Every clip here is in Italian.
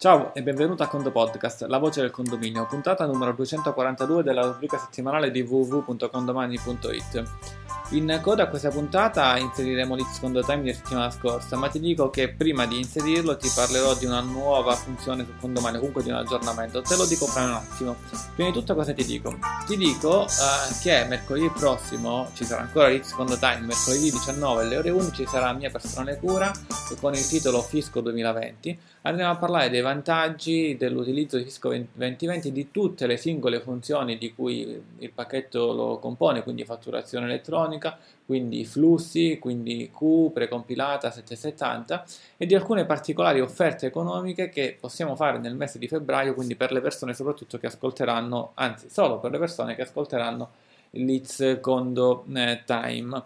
Ciao e benvenuto a Condo Podcast, la voce del condominio, puntata numero 242 della rubrica settimanale di www.condomani.it. In coda a questa puntata inseriremo l'It's Condo Time di settimana scorsa, ma ti dico che prima di inserirlo ti parlerò di una nuova funzione su Condomani, comunque di un aggiornamento. Te lo dico fra un attimo. Prima di tutto cosa ti dico? Ti dico che mercoledì prossimo ci sarà ancora l'It's Condo Time, mercoledì 19 alle ore 11 sarà la mia personale cura e con il titolo Fisco 2020 andiamo a parlare dei vantaggi dell'utilizzo di Fisco 2020 di tutte le singole funzioni di cui il pacchetto lo compone, quindi fatturazione elettronica, quindi flussi, quindi Q, precompilata 770 e di alcune particolari offerte economiche che possiamo fare nel mese di febbraio, quindi per le persone soprattutto che ascolteranno, anzi solo per le persone che ascolteranno l'It's Condo Time.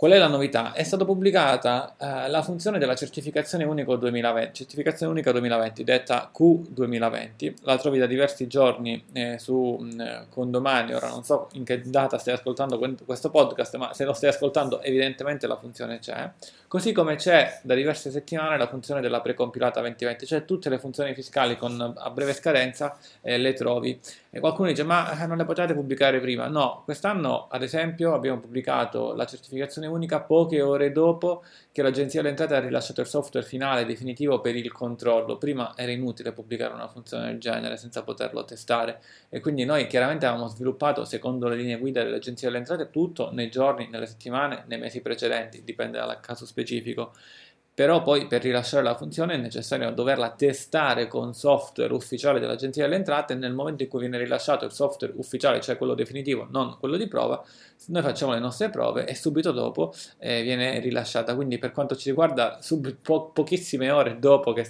Qual è la novità? È stata pubblicata la funzione della Certificazione Unica 2020, detta Q2020. La trovi da diversi giorni su Condomani, ora non so in che data stai ascoltando questo podcast, ma se lo stai ascoltando evidentemente la funzione c'è. Così come c'è da diverse settimane la funzione della precompilata 2020, cioè tutte le funzioni fiscali a breve scadenza le trovi. E qualcuno dice, ma non le potete pubblicare prima? No, quest'anno ad esempio abbiamo pubblicato la Certificazione Unica poche ore dopo che l'Agenzia delle Entrate ha rilasciato il software finale definitivo per il controllo. Prima era inutile pubblicare una funzione del genere senza poterlo testare e quindi noi chiaramente avevamo sviluppato secondo le linee guida dell'Agenzia delle Entrate tutto nei giorni, nelle settimane, nei mesi precedenti, dipende dal caso specifico. Però poi per rilasciare la funzione è necessario doverla testare con software ufficiale dell'Agenzia delle Entrate e nel momento in cui viene rilasciato il software ufficiale, cioè quello definitivo, non quello di prova, noi facciamo le nostre prove e subito dopo viene rilasciata. Quindi per quanto ci riguarda, pochissime ore dopo che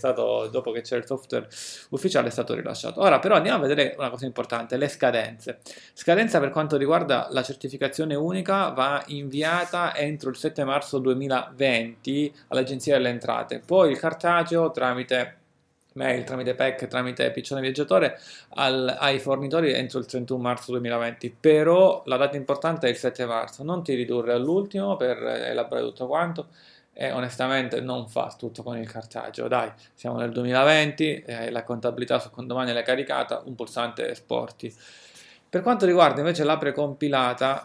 c'è il software ufficiale è stato rilasciato. Ora però andiamo a vedere una cosa importante, le scadenze. Scadenza per quanto riguarda la certificazione unica va inviata entro il 7 marzo 2020 all'Agenzia le entrate, poi il cartaceo tramite mail, tramite PEC, tramite piccione viaggiatore ai fornitori entro il 31 marzo 2020, però la data importante è il 7 marzo, non ti ridurre all'ultimo per elaborare tutto quanto e onestamente non fa tutto con il cartaceo, dai, siamo nel 2020, la contabilità su Condomani l'ha caricata, un pulsante esporti. Per quanto riguarda invece la precompilata,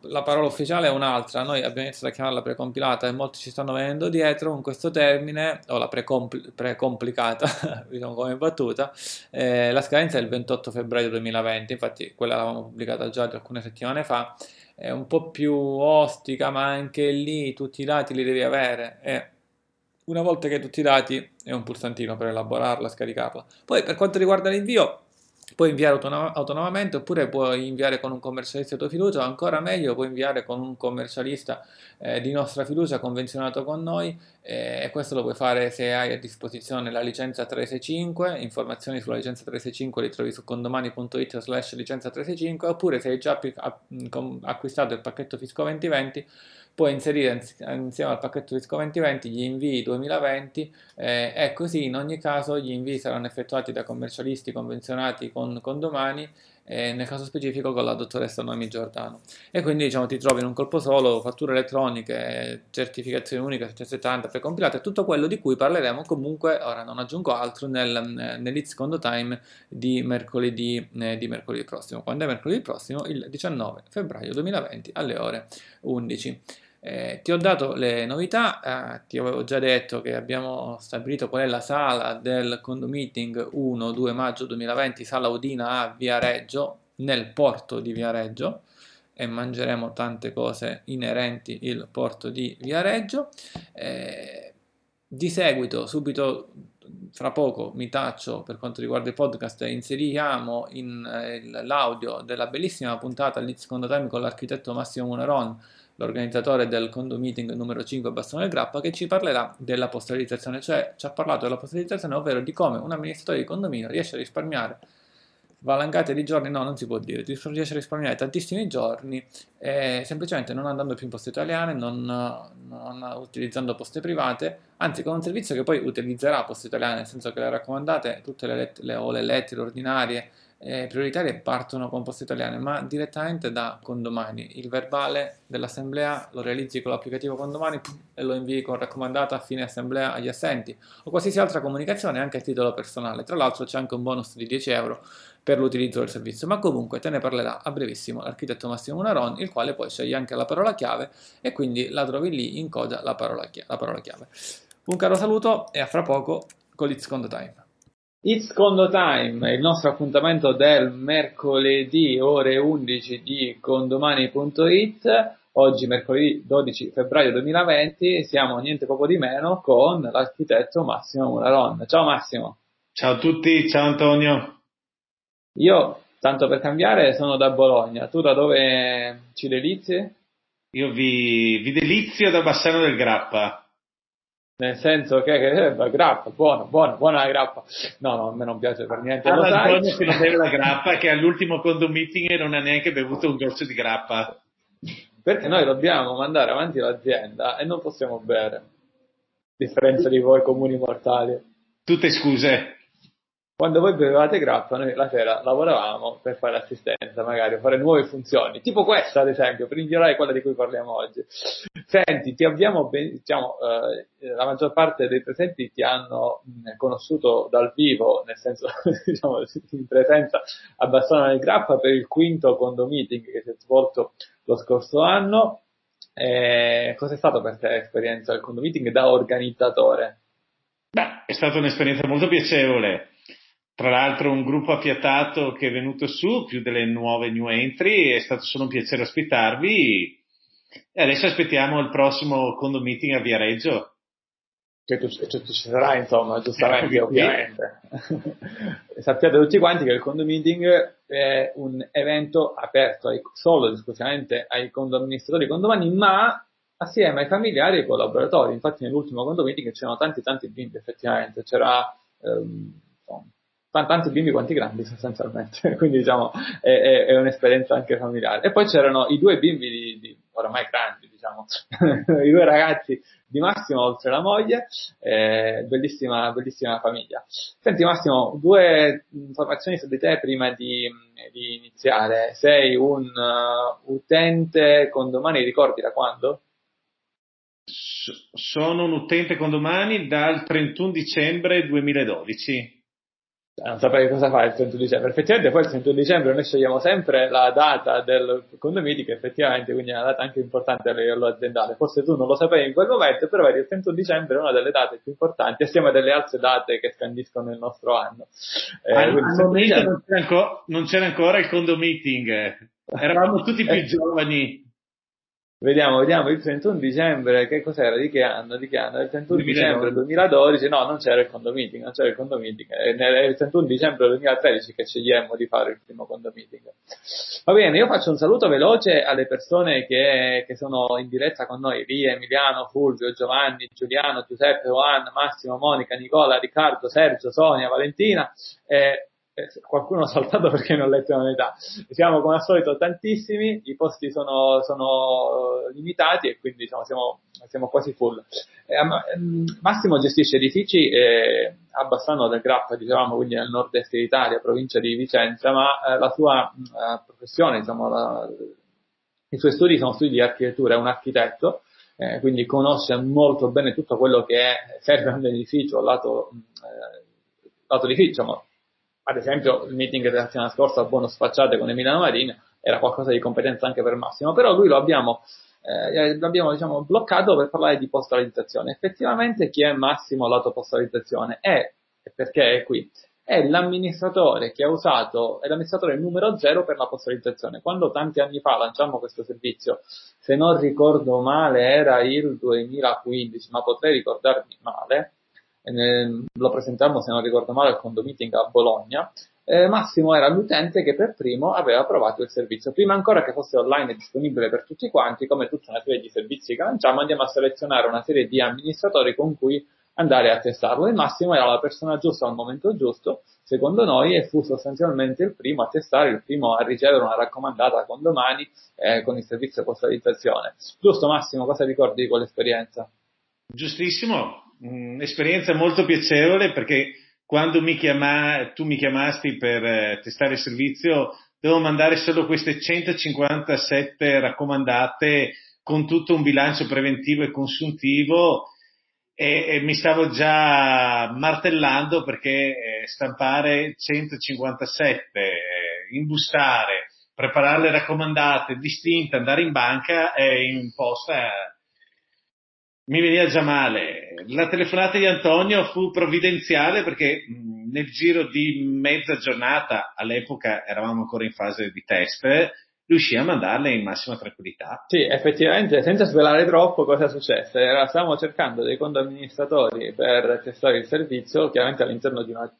la parola ufficiale è un'altra, noi abbiamo iniziato a chiamarla precompilata e molti ci stanno venendo dietro con questo termine, o la precomplicata, diciamo come battuta, la scadenza è il 28 febbraio 2020, infatti quella l'avevamo pubblicata già alcune settimane fa, è un po' più ostica ma anche lì tutti i dati li devi avere e una volta che hai tutti i dati è un pulsantino per elaborarla, scaricarla. Poi per quanto riguarda l'invio, puoi inviare autonomamente oppure puoi inviare con un commercialista di tua fiducia o ancora meglio puoi inviare con un commercialista di nostra fiducia convenzionato con noi e questo lo puoi fare se hai a disposizione la licenza 365, informazioni sulla licenza 365 li trovi su condomani.it/licenza365 oppure se hai già acquistato il pacchetto Fisco 2020 puoi inserire insieme al pacchetto Fisco 2020 gli invii 2020 e così in ogni caso gli invii saranno effettuati da commercialisti convenzionati con Condomani, nel caso specifico con la dottoressa Noemi Giordano. E quindi diciamo ti trovi in un colpo solo fatture elettroniche, certificazione unica 770 precompilate, tutto quello di cui parleremo comunque, ora non aggiungo altro, nell'It's Condo Time di mercoledì prossimo. Quando è mercoledì prossimo? Il 19 febbraio 2020 alle ore 11. Ti ho dato le novità, ti avevo già detto che abbiamo stabilito qual è la sala del Condo Meeting 1-2 maggio 2020, Sala Udina a Viareggio, nel porto di Viareggio, e mangeremo tante cose inerenti il porto di Viareggio. Di seguito, subito fra poco mi taccio per quanto riguarda il podcast e inseriamo l'audio della bellissima puntata all'It's Condo Time con l'architetto Massimo Munaron, l'organizzatore del Condo Meeting numero 5 Bassano del Grappa, che ci parlerà della postalizzazione, cioè ci ha parlato della postalizzazione, ovvero di come un amministratore di condominio riesce a risparmiare valangate di giorni, no non si può dire, riesce a risparmiare tantissimi giorni semplicemente non andando più in Poste Italiane, non utilizzando poste private, anzi con un servizio che poi utilizzerà Poste Italiane, nel senso che le raccomandate, tutte le lettere ordinarie prioritarie partono con Poste Italiane, ma direttamente da Condomani. Il verbale dell'assemblea lo realizzi con l'applicativo Condomani e lo invii con raccomandata a fine assemblea agli assenti, o qualsiasi altra comunicazione anche a titolo personale. Tra l'altro c'è anche un bonus di 10 euro per l'utilizzo del servizio, ma comunque te ne parlerà a brevissimo l'architetto Massimo Munaron, il quale poi sceglie anche la parola chiave e quindi la trovi lì in coda la parola chiave. Un caro saluto e a fra poco con It's Condo Time. It's Condo Time, il nostro appuntamento del mercoledì ore 11 di condomani.it. Oggi mercoledì 12 febbraio 2020 siamo niente poco di meno con l'architetto Massimo Munaron. Ciao Massimo. Ciao a tutti, ciao Antonio. Io, tanto per cambiare, sono da Bologna. Tu da dove ci delizi? Io vi delizio da Bassano del Grappa. Nel senso che grappa, buona la grappa. No, a me non piace per niente. Antonio che non beve la grappa, che all'ultimo condo meeting non ha neanche bevuto un goccio di grappa. Perché noi dobbiamo mandare avanti l'azienda e non possiamo bere, a differenza di voi comuni mortali. Tutte scuse. Quando voi bevevate grappa, noi la sera lavoravamo per fare assistenza, magari fare nuove funzioni, tipo questa ad esempio, per ignorare quella di cui parliamo oggi. Senti, la maggior parte dei presenti ti hanno conosciuto dal vivo, nel senso, diciamo, in presenza a Bassano del Grappa per il quinto Condo Meeting che si è svolto lo scorso anno. Cos'è stato per te l'esperienza del Condo Meeting da organizzatore? Beh, è stata un'esperienza molto piacevole. Tra l'altro un gruppo affiatato che è venuto su, più delle nuove new entry, è stato solo un piacere ospitarvi e adesso aspettiamo il prossimo Condo Meeting a Viareggio. Cioè tu ci sarai, insomma, tu sarai anche, ovviamente. Sappiate tutti quanti che il Condo Meeting è un evento aperto solo ed esclusivamente ai condoamministratori condomani, ma assieme ai familiari e ai collaboratori. Infatti nell'ultimo Condo Meeting c'erano tanti bimbi, effettivamente, c'era... tanti bimbi quanti grandi sostanzialmente, quindi diciamo è un'esperienza anche familiare. E poi c'erano i due bimbi di oramai grandi, diciamo, i due ragazzi di Massimo oltre la moglie, bellissima famiglia. Senti Massimo, due informazioni su di te prima di iniziare. Sei un utente Condomani, ricordi da quando? Sono un utente Condomani dal 31 dicembre 2012. Non saprei cosa fare il 31 dicembre, effettivamente poi il 31 dicembre noi scegliamo sempre la data del Condo Meeting, che effettivamente quindi è una data anche importante a livello aziendale, forse tu non lo sapevi in quel momento, però il 31 dicembre è una delle date più importanti assieme a delle altre date che scandiscono il nostro anno. Non c'era ancora il Condo Meeting, eravamo tutti più giovani. Vediamo, il 31 dicembre, che cos'era, di che anno? Il 31 dicembre 2012, no, non c'era il Condo Meeting, è il 31 dicembre 2013 che scegliemmo di fare il primo Condo Meeting. Va bene, io faccio un saluto veloce alle persone che sono in diretta con noi, Ria, Emiliano, Fulvio, Giovanni, Giuliano, Giuseppe, Juan, Massimo, Monica, Nicola, Riccardo, Sergio, Sonia, Valentina, qualcuno ha saltato perché non ho letto la metà. Siamo come al solito tantissimi, i posti sono limitati e quindi diciamo siamo quasi full. Massimo gestisce edifici a Bassano del Grappa, dicevamo, quindi nel nord-est d'Italia, provincia di Vicenza, ma la sua professione, diciamo, i suoi studi sono studi di architettura, è un architetto, quindi conosce molto bene tutto quello che serve a un edificio, lato edificio, diciamo. Ad esempio il meeting della settimana scorsa, bonus facciate con Emiliano Marin, era qualcosa di competenza anche per Massimo, però lui lo abbiamo diciamo, bloccato per parlare di postalizzazione. Effettivamente chi è Massimo lato postalizzazione? Perché è qui? È l'amministratore che ha usato, è l'amministratore numero 0 per la postalizzazione. Quando tanti anni fa lanciammo questo servizio, se non ricordo male era il 2015, ma potrei ricordarmi male, lo presentammo, se non ricordo male, al Condo Meeting a Bologna. Massimo era l'utente che per primo aveva provato il servizio, prima ancora che fosse online e disponibile per tutti quanti. Come tutta una serie di servizi che lanciamo, andiamo a selezionare una serie di amministratori con cui andare a testarlo, e Massimo era la persona giusta al momento giusto, secondo noi, e fu sostanzialmente il primo a testare, il primo a ricevere una raccomandata Condomani con il servizio postalizzazione. Giusto Massimo, cosa ricordi di quell'esperienza? Giustissimo. Un'esperienza molto piacevole perché quando tu mi chiamasti per testare il servizio, devo mandare solo queste 157 raccomandate con tutto un bilancio preventivo e consuntivo, e mi stavo già martellando perché stampare 157, imbustare, preparare le raccomandate distinte, andare in banca e in posta mi veniva già male. La telefonata di Antonio fu provvidenziale perché nel giro di mezza giornata, all'epoca eravamo ancora in fase di test, riuscì a mandarle in massima tranquillità. Sì, effettivamente, senza svelare troppo cosa è successo. Stavamo cercando dei condo amministratori per testare il servizio, chiaramente all'interno di una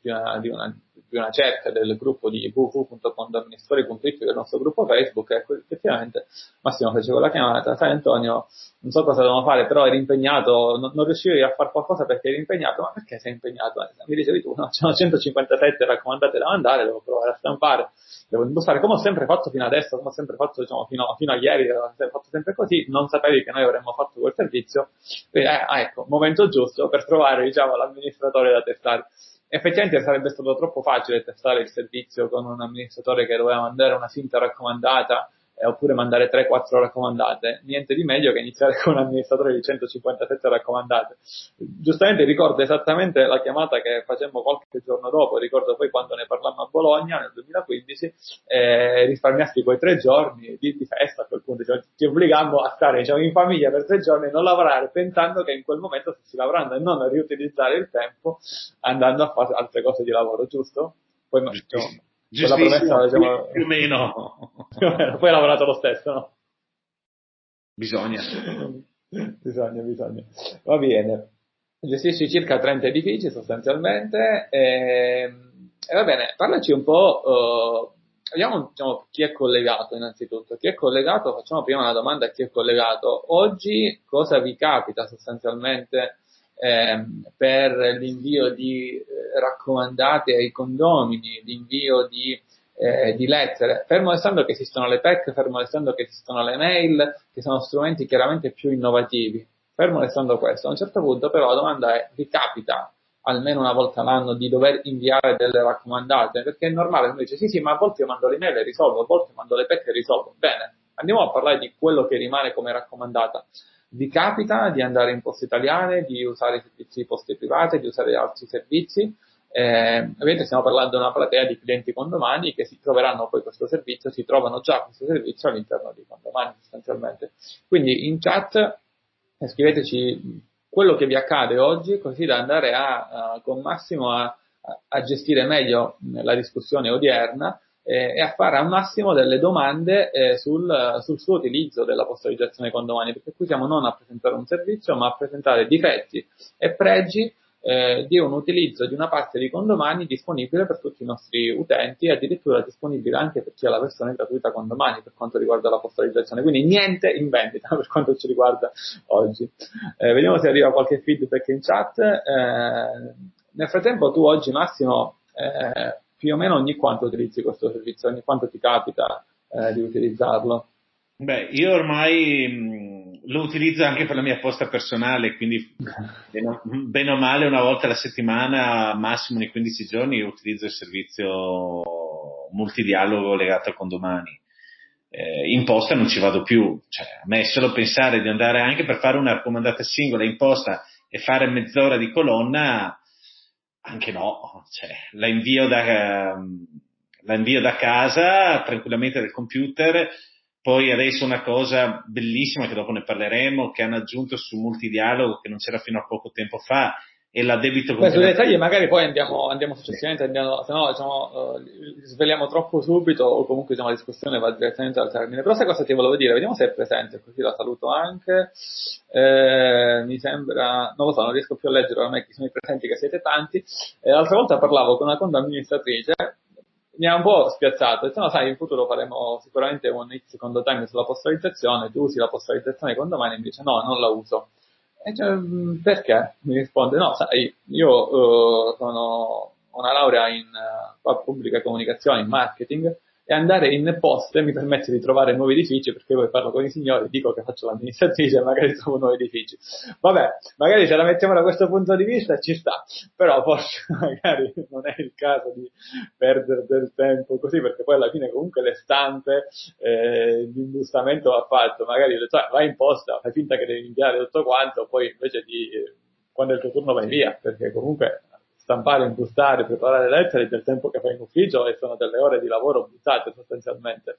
cerca del gruppo di www.condoamministratori.it, che è il nostro gruppo Facebook, e effettivamente Massimo fece quella chiamata. Sai Antonio, non so cosa dovevamo fare, però eri impegnato, non riuscivi a fare qualcosa perché eri impegnato. Ma perché sei impegnato? Mi dicevi tu, no, c'erano 157 raccomandate da mandare, devo provare a stampare, devo impostare, come ho sempre fatto fino adesso, come ho sempre fatto, diciamo, fino a ieri, ho fatto sempre così. Non sapevi che noi avremmo fatto quel servizio, quindi ecco, momento giusto per trovare, diciamo, l'amministratore da testare. Effettivamente sarebbe stato troppo facile testare il servizio con un amministratore che doveva mandare una finta raccomandata, oppure mandare 3-4 raccomandate. Niente di meglio che iniziare con un amministratore di 157 raccomandate. Giustamente ricordo esattamente la chiamata che facemmo qualche giorno dopo, ricordo poi quando ne parlammo a Bologna nel 2015, risparmiasti quei 3 giorni di festa. A quel punto, cioè, ti obbligammo a stare, diciamo, in famiglia per 3 giorni e non lavorare, pensando che in quel momento stessi lavorando, e non a riutilizzare il tempo andando a fare altre cose di lavoro, giusto? Poi diciamo, giustissimo, diciamo, più o meno. Poi hai lavorato lo stesso, no? Bisogna. Va bene. Gestisci circa 30 edifici sostanzialmente. E va bene, parlaci un po'. Vediamo, diciamo, chi è collegato innanzitutto. Chi è collegato? Facciamo prima una domanda a chi è collegato. Oggi cosa vi capita sostanzialmente per l'invio di raccomandate ai condomini, l'invio di lettere, fermo restando che esistono le PEC, fermo restando che esistono le mail, che sono strumenti chiaramente più innovativi, fermo restando questo, a un certo punto però la domanda è: vi capita almeno una volta l'anno di dover inviare delle raccomandate? Perché è normale, uno dice sì, ma a volte io mando le mail e risolvo, a volte mando le PEC e risolvo. Bene, andiamo a parlare di quello che rimane come raccomandata. Vi capita di andare in Poste Italiane, di usare i servizi di poste private, di usare altri servizi? Ovviamente stiamo parlando di una platea di clienti condomani che si troveranno poi questo servizio, si trovano già questo servizio all'interno di condomani sostanzialmente. Quindi in chat scriveteci quello che vi accade oggi, così da andare con Massimo a gestire meglio la discussione odierna e a fare al massimo delle domande sul suo utilizzo della postalizzazione condomani, perché qui siamo non a presentare un servizio, ma a presentare difetti e pregi di un utilizzo di una parte di condomani disponibile per tutti i nostri utenti, e addirittura disponibile anche per chi ha la versione gratuita condomani per quanto riguarda la postalizzazione. Quindi niente in vendita per quanto ci riguarda oggi. Vediamo se arriva qualche feedback in chat. Nel frattempo tu oggi, Massimo, più o meno ogni quanto utilizzi questo servizio, ogni quanto ti capita di utilizzarlo? Beh, io ormai lo utilizzo anche per la mia posta personale, quindi bene o male una volta alla settimana, massimo nei 15 giorni, io utilizzo il servizio Multidialogo legato a Condomani. In posta non ci vado più, cioè a me è solo pensare di andare anche per fare una raccomandata singola in posta e fare mezz'ora di colonna. Anche no, cioè, la invio da casa tranquillamente dal computer. Poi adesso una cosa bellissima, che dopo ne parleremo, che hanno aggiunto su Multidialogo, che non c'era fino a poco tempo fa, e l'addebito con sui dettagli magari poi andiamo successivamente, se no, diciamo, sveliamo troppo subito, o comunque, diciamo, la discussione va direttamente al termine. Però sai cosa ti volevo dire? Vediamo se è presente, così la saluto anche. Mi sembra, non lo so, non riesco più a leggere ormai chi sono i presenti, che siete tanti. L'altra volta parlavo con una condo amministratrice, mi ha un po' spiazzato, detto, no, sai, in futuro faremo sicuramente un It's Condo Time sulla postalizzazione, tu usi la postalizzazione condomani? E mi dice no, non la uso. E cioè, perché? Mi risponde, no, sai, io sono una laurea in pubblica comunicazione, in marketing, e andare in poste mi permette di trovare nuovi edifici, perché poi parlo con i signori, dico che faccio l'amministratrice e magari trovo nuovi edifici. Vabbè, magari ce la mettiamo da questo punto di vista, ci sta, però forse magari non è il caso di perdere del tempo così, perché poi alla fine comunque le stampe, l'industamento va fatto, magari cioè, vai in posta, fai finta che devi inviare tutto quanto, poi invece di quando è il tuo turno vai via, perché comunque stampare, impostare, preparare lettere del tempo che fai in ufficio e sono delle ore di lavoro buttate sostanzialmente.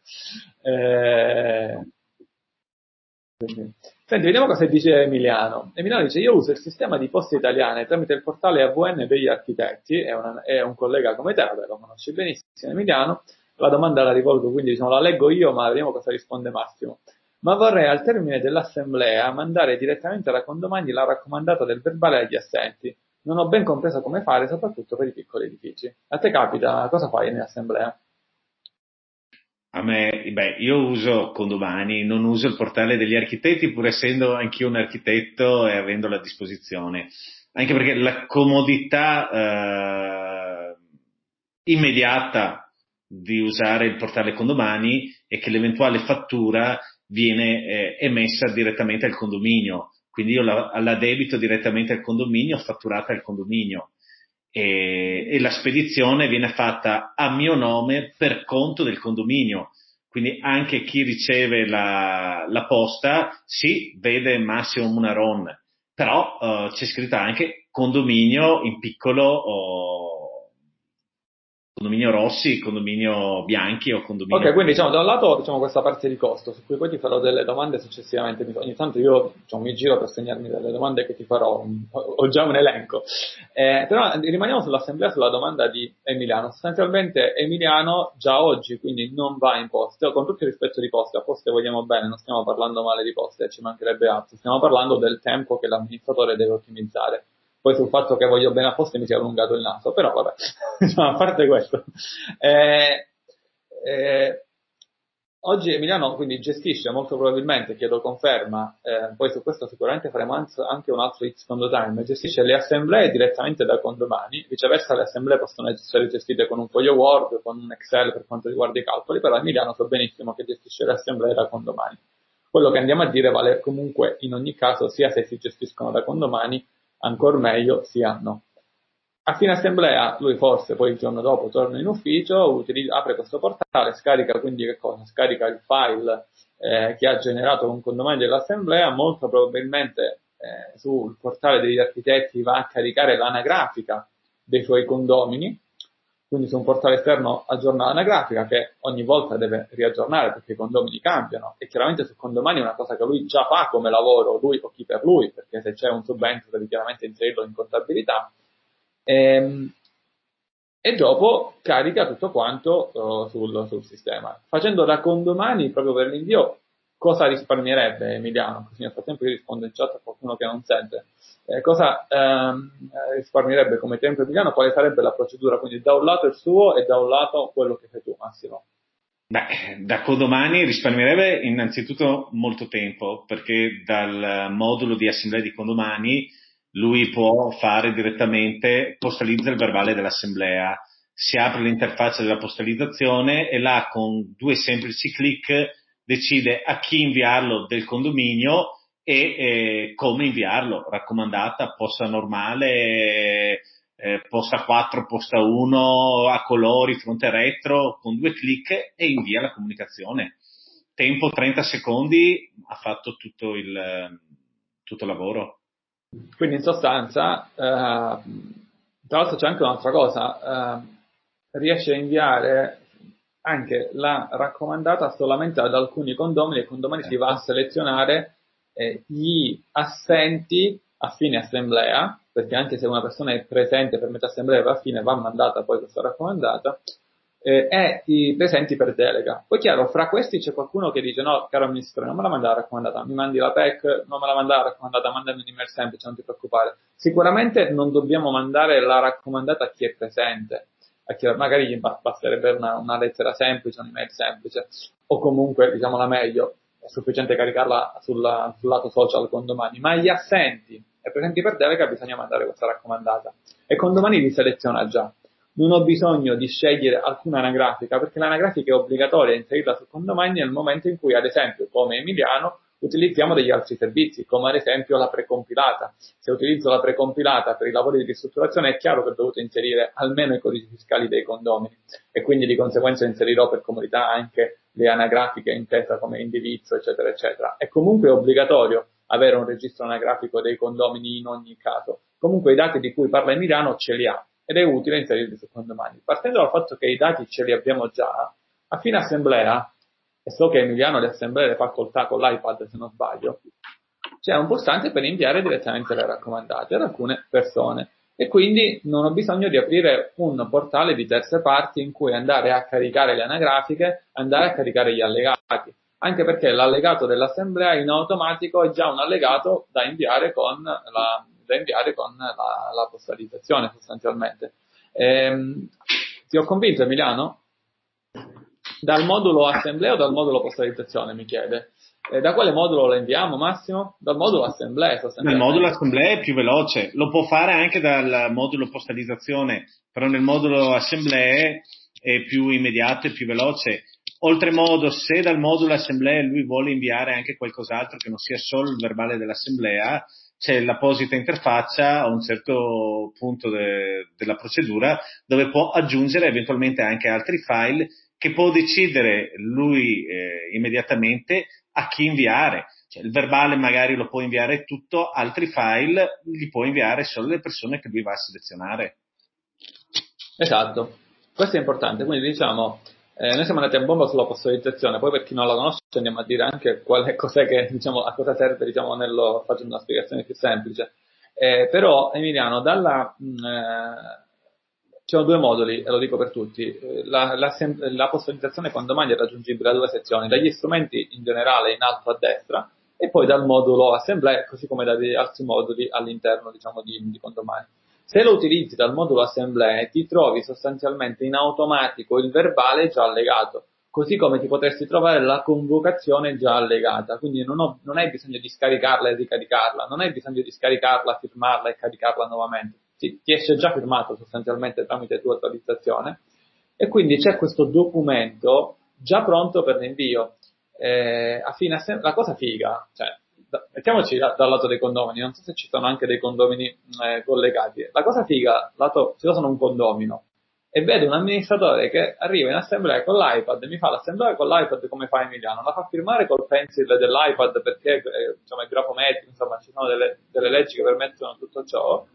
Senti, vediamo cosa dice Emiliano. Emiliano dice: io uso il sistema di Poste Italiane tramite il portale AVN degli architetti, è un collega come te, lo conosci benissimo Emiliano, la domanda la rivolgo, quindi diciamo, la leggo io ma vediamo cosa risponde Massimo. Ma vorrei al termine dell'assemblea mandare direttamente alla Condomani la raccomandata del verbale agli assenti. Non ho ben compreso come fare, soprattutto per i piccoli edifici. A te capita? Cosa fai in assemblea? A me, io uso Condomani, non uso il portale degli architetti, pur essendo anch'io un architetto e avendolo a disposizione. Anche perché la comodità immediata di usare il portale Condomani è che l'eventuale fattura viene emessa direttamente al condominio. Quindi io la debito direttamente al condominio, fatturata al condominio, e la spedizione viene fatta a mio nome per conto del condominio. Quindi anche chi riceve la posta, sì, vede Massimo Munaron, però c'è scritta anche condominio in piccolo, condominio Rossi, condominio Bianchi o condominio... Ok, quindi diciamo da un lato questa parte di costo, su cui poi ti farò delle domande successivamente, ogni tanto io mi giro per segnarmi delle domande che ti farò, ho già un elenco. Però rimaniamo sull'assemblea, sulla domanda di Emiliano. Sostanzialmente Emiliano già oggi quindi non va in poste, con tutto il rispetto di poste, a poste vogliamo bene, non stiamo parlando male di poste, ci mancherebbe altro, stiamo parlando del tempo che l'amministratore deve ottimizzare. Poi sul fatto che voglio bene a poste mi si è allungato il naso, però vabbè, a parte questo. Oggi Emiliano quindi gestisce, molto probabilmente, chiedo conferma, poi su questo sicuramente faremo anche un altro It's Condo Time, gestisce le assemblee direttamente da Condomani, viceversa le assemblee possono essere gestite con un foglio Word, con un Excel per quanto riguarda i calcoli, però Emiliano sa benissimo che gestisce le assemblee da Condomani. Quello che andiamo a dire vale comunque in ogni caso sia se si gestiscono da Condomani, ancor meglio si hanno. A fine assemblea, lui forse poi il giorno dopo torna in ufficio, apre questo portale, scarica quindi che cosa? Scarica il file che ha generato con Condomani dell'assemblea, molto probabilmente sul portale degli architetti va a caricare l'anagrafica dei suoi condomini, quindi su un portale esterno aggiorna l'anagrafica che ogni volta deve riaggiornare perché i condomini cambiano, e chiaramente su Condomani è una cosa che lui già fa come lavoro, lui o chi per lui, perché se c'è un subentro devi chiaramente inserirlo in contabilità, e dopo carica tutto quanto sul sistema. Facendo da Condomani proprio per l'invio, cosa risparmierebbe Emiliano? Così nel frattempo io rispondo in chat a qualcuno che non sente. Cosa risparmierebbe come tempo Emiliano? Quale sarebbe la procedura? Quindi da un lato il suo e da un lato quello che fai tu, Massimo. Da Condomani risparmierebbe innanzitutto molto tempo, perché dal modulo di assemblea di Condomani lui può fare direttamente, postalizza il verbale dell'assemblea, si apre l'interfaccia della postalizzazione e là con 2 semplici click decide a chi inviarlo del condominio e come inviarlo, raccomandata, posta normale, posta 4, posta 1, a colori, fronte retro, con 2 click e invia la comunicazione. Tempo 30 secondi, ha fatto tutto il lavoro. Quindi in sostanza, tra l'altro c'è anche un'altra cosa, riesce a inviare anche la raccomandata solamente ad alcuni condomini, e Condomani si va a selezionare gli assenti a fine assemblea, perché anche se una persona è presente per metà assemblea va a fine, va mandata poi questa raccomandata, e i presenti per delega. Poi chiaro, fra questi c'è qualcuno che dice: no, caro amministratore, non me la manda la raccomandata, mi mandi la PEC, non me la manda la raccomandata, mandami un'email semplice, non ti preoccupare. Sicuramente non dobbiamo mandare la raccomandata a chi è presente, magari gli basterebbe una lettera semplice, un'email semplice, o comunque, diciamola meglio, è sufficiente caricarla sul lato social Condomani, ma gli assenti e presenti per delega bisogna mandare questa raccomandata, e Condomani li seleziona già. non ho bisogno di scegliere alcuna anagrafica, perché l'anagrafica è obbligatoria, inserirla su Condomani nel momento in cui, ad esempio, come Emiliano, utilizziamo degli altri servizi, come ad esempio la precompilata. Se utilizzo la precompilata per i lavori di ristrutturazione, è chiaro che ho dovuto inserire almeno i codici fiscali dei condomini, e quindi di conseguenza inserirò per comodità anche le anagrafiche intesa come indirizzo, eccetera, eccetera. È comunque obbligatorio avere un registro anagrafico dei condomini in ogni caso. Comunque i dati di cui parla Emiliano ce li ha, ed è utile inserirli su Condomani. Partendo dal fatto che i dati ce li abbiamo già, a fine assemblea, e so che Emiliano le assemblee le fa con l'iPad se non sbaglio, c'è un pulsante per inviare direttamente le raccomandate ad alcune persone, e quindi non ho bisogno di aprire un portale di terze parti in cui andare a caricare le anagrafiche, andare a caricare gli allegati, anche perché l'allegato dell'assemblea in automatico è già un allegato da inviare con la postalizzazione sostanzialmente. Ti ho convinto, Emiliano? Dal modulo assemblea o dal modulo postalizzazione, mi chiede. Da quale modulo la inviamo, Massimo? Dal modulo assemblea. Dal modulo assemblea è più veloce, lo può fare anche dal modulo postalizzazione, però nel modulo assemblea è più immediato e più veloce. Oltremodo, se dal modulo assemblea lui vuole inviare anche qualcos'altro che non sia solo il verbale dell'assemblea, c'è l'apposita interfaccia a un certo punto della procedura dove può aggiungere eventualmente anche altri file che può decidere lui immediatamente a chi inviare. Cioè, il verbale magari lo può inviare tutto, altri file li può inviare solo le persone che lui va a selezionare. Esatto, questo è importante. Quindi diciamo, noi siamo andati a bomba sulla personalizzazione, poi per chi non la conosce andiamo a dire anche cos'è che, diciamo, a cosa serve, diciamo, faccio una spiegazione più semplice. Però, Emiliano, ci sono due moduli, e lo dico per tutti. La personalizzazione Condomani è raggiungibile da due sezioni, dagli strumenti in generale in alto a destra, e poi dal modulo assemblea, così come dagli altri moduli all'interno, diciamo, di Condomani. Se lo utilizzi dal modulo assemblea, ti trovi sostanzialmente in automatico il verbale già allegato, così come ti potresti trovare la convocazione già allegata. Quindi non hai bisogno di scaricarla e ricaricarla, non hai bisogno di scaricarla, firmarla e caricarla nuovamente. Ti esce già firmato sostanzialmente tramite tua attualizzazione, e quindi c'è questo documento già pronto per l'invio. La cosa figa, cioè, mettiamoci dal lato dei condomini, non so se ci sono anche dei condomini collegati. La cosa figa, se io sono un condomino e vedo un amministratore che arriva in assemblea con l'iPad, mi fa l'assemblea con l'iPad come fa Emiliano, la fa firmare col pencil dell'iPad, perché diciamo, è grafometrico, insomma ci sono delle leggi che permettono tutto ciò,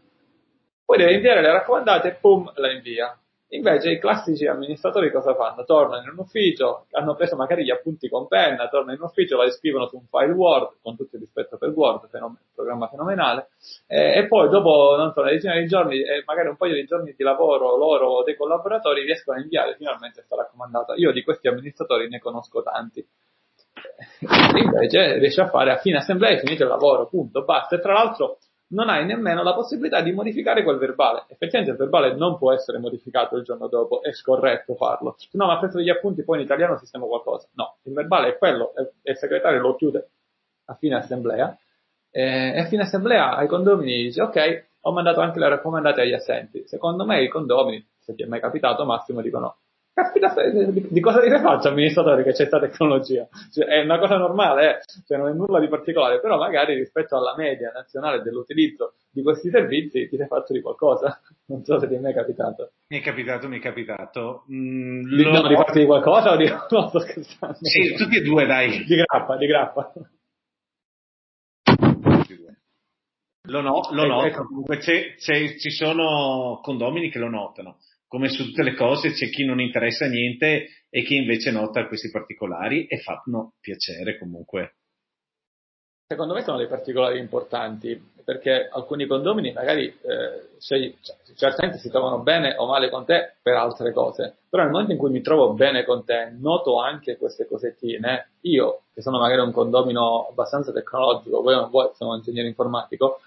poi deve inviare le raccomandate e pum, la invia. Invece i classici amministratori cosa fanno? Tornano in un ufficio, hanno preso magari gli appunti con penna, tornano in un ufficio, la scrivono su un file Word, con tutto il rispetto per Word, programma fenomenale, e poi dopo, non so, una decina di giorni, magari un paio di giorni di lavoro loro o dei collaboratori, riescono a inviare finalmente questa raccomandata. Io di questi amministratori ne conosco tanti. Invece riesce a fare a fine assemblea e finito il lavoro, punto, basta. E tra l'altro non hai nemmeno la possibilità di modificare quel verbale. Effettivamente il verbale non può essere modificato il giorno dopo, è scorretto farlo. No, ma preso degli appunti poi in italiano sistemo qualcosa. No, il verbale è quello, e il segretario lo chiude a fine assemblea, e a fine assemblea ai condomini dice: ok, ho mandato anche le raccomandate agli assenti. Secondo me i condomini, se ti è mai capitato Massimo, dicono: caspita, di cosa ti faccio, amministratore, che c'è questa tecnologia? Cioè, è una cosa normale, cioè, non è nulla di particolare, però magari rispetto alla media nazionale dell'utilizzo di questi servizi ti sei fatto di qualcosa. Non so se ti è mai capitato. Mi è capitato. Di farti di qualcosa o di... No, sto scherzando. Sì, tutti e due, dai. Di grappa. Lo noto. Comunque ci sono condomini che lo notano. Come su tutte le cose c'è chi non interessa niente e chi invece nota questi particolari e fanno piacere comunque. Secondo me sono dei particolari importanti, perché alcuni condomini magari certamente si trovano bene o male con te per altre cose, però nel momento in cui mi trovo bene con te noto anche queste cosettine. Io, che sono magari un condomino abbastanza tecnologico, voi sono un ingegnere informatico,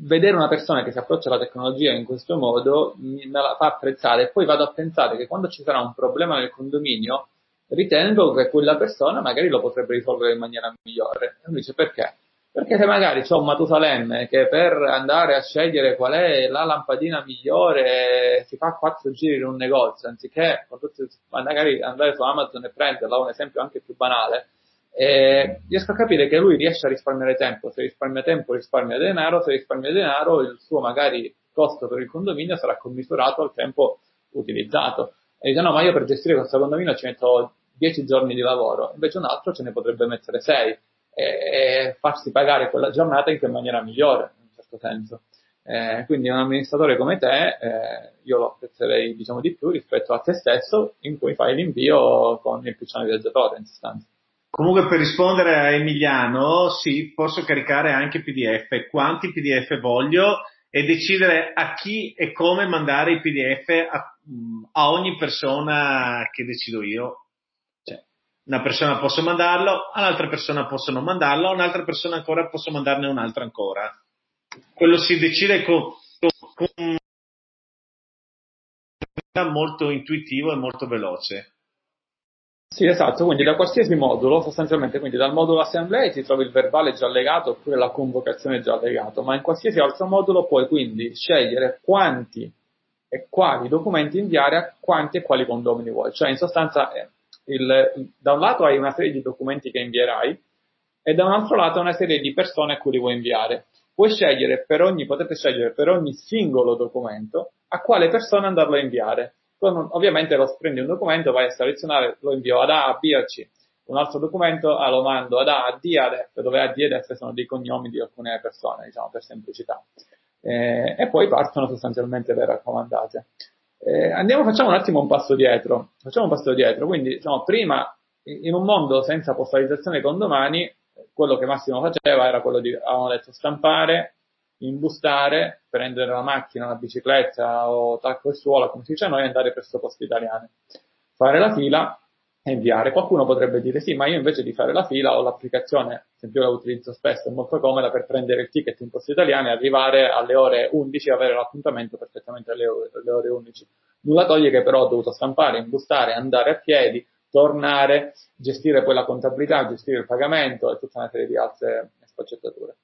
vedere una persona che si approccia alla tecnologia in questo modo me la fa apprezzare, e poi vado a pensare che quando ci sarà un problema nel condominio ritengo che quella persona magari lo potrebbe risolvere in maniera migliore. E lui dice: perché? Perché se magari c'è un Matusalemme che per andare a scegliere qual è la lampadina migliore si fa 4 giri in un negozio, anziché magari andare su Amazon e prenderla, un esempio anche più banale, riesco a capire che lui riesce a risparmiare tempo. Se risparmia tempo risparmia denaro, se risparmia denaro il suo magari costo per il condominio sarà commisurato al tempo utilizzato. E dice no, ma io per gestire questo condominio ci metto 10 giorni di lavoro, invece un altro ce ne potrebbe mettere 6. E farsi pagare quella giornata in che maniera migliore, in un certo senso. Quindi un amministratore come te, io lo apprezzerei diciamo di più rispetto a te stesso, in cui fai l'invio con il piccione viaggiatore in sostanza. Comunque, per rispondere a Emiliano, sì, posso caricare anche PDF, quanti PDF voglio, e decidere a chi e come mandare i PDF a ogni persona che decido io. Una persona posso mandarlo, un'altra persona posso non mandarlo, un'altra persona ancora posso mandarne un'altra ancora. Quello si decide con molto intuitivo e molto veloce. Sì, esatto, quindi da qualsiasi modulo, sostanzialmente, quindi dal modulo assemblea ti trovi il verbale già allegato oppure la convocazione già allegato, ma in qualsiasi altro modulo puoi quindi scegliere quanti e quali documenti inviare a quanti e quali condomini vuoi. Cioè, in sostanza da un lato hai una serie di documenti che invierai e da un altro lato una serie di persone a cui li vuoi inviare. Potete scegliere per ogni singolo documento a quale persona andarlo a inviare. Ovviamente prendi un documento, vai a selezionare, lo invio ad A, a B, a C. Un altro documento lo mando ad A, a D, ad F, dove A, D ed F sono dei cognomi di alcune persone, diciamo, per semplicità. E poi partono sostanzialmente le raccomandate. Facciamo un attimo un passo dietro. Quindi, diciamo, prima, in un mondo senza postalizzazione condomani, quello che Massimo faceva era quello di, avevamo detto, stampare, imbustare, prendere la macchina, la bicicletta o tacco e suola, come si dice a noi, andare presso Poste Italiane, fare la fila e inviare. Qualcuno potrebbe dire sì, ma io invece di fare la fila ho l'applicazione, io la utilizzo spesso, è molto comoda per prendere il ticket in Poste Italiane e arrivare alle ore 11 e avere l'appuntamento perfettamente alle ore 11. Nulla toglie che però ho dovuto stampare, imbustare, andare a piedi, tornare, gestire poi la contabilità, gestire il pagamento e tutta una serie di altre sfaccettature.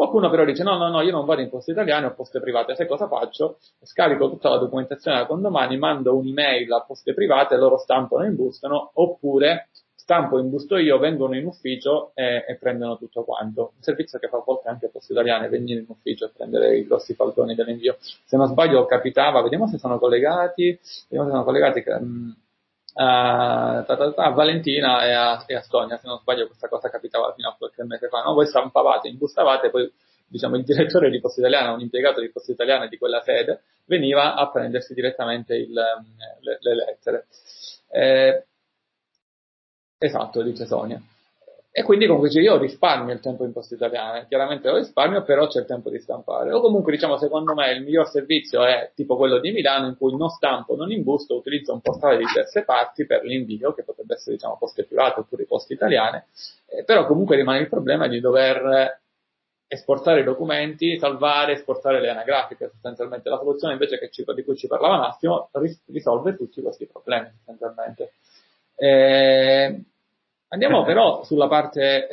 Qualcuno però dice no, io non vado in Poste Italiane o poste private. Sai cosa faccio? Scarico tutta la documentazione da Condomani, mando un'email a poste private, loro stampano e imbustano, oppure stampo e imbusto io, vengono in ufficio e prendono tutto quanto. Un servizio che fa a volte anche Poste Italiane, venire in ufficio e prendere i grossi faldoni dell'invio. Se non sbaglio capitava, vediamo se sono collegati a Valentina e a Sonia, se non sbaglio questa cosa capitava fino a qualche mese fa, no? Voi stampavate, imbustavate, poi diciamo il direttore di Poste Italiane, un impiegato di Poste Italiane di quella sede veniva a prendersi direttamente le lettere, esatto, dice Sonia. E quindi comunque io risparmio il tempo in Poste Italiane, chiaramente lo risparmio, però c'è il tempo di stampare. O comunque, diciamo, secondo me il miglior servizio è tipo quello di Milano, in cui non stampo, non imbusto, utilizzo un portale di terze parti per l'invio, che potrebbe essere, diciamo, Poste Private oppure Poste Italiane, però comunque rimane il problema di dover esportare i documenti, salvare, esportare le anagrafiche, sostanzialmente. La soluzione invece di cui ci parlava Massimo risolve tutti questi problemi, sostanzialmente. Andiamo però sulla parte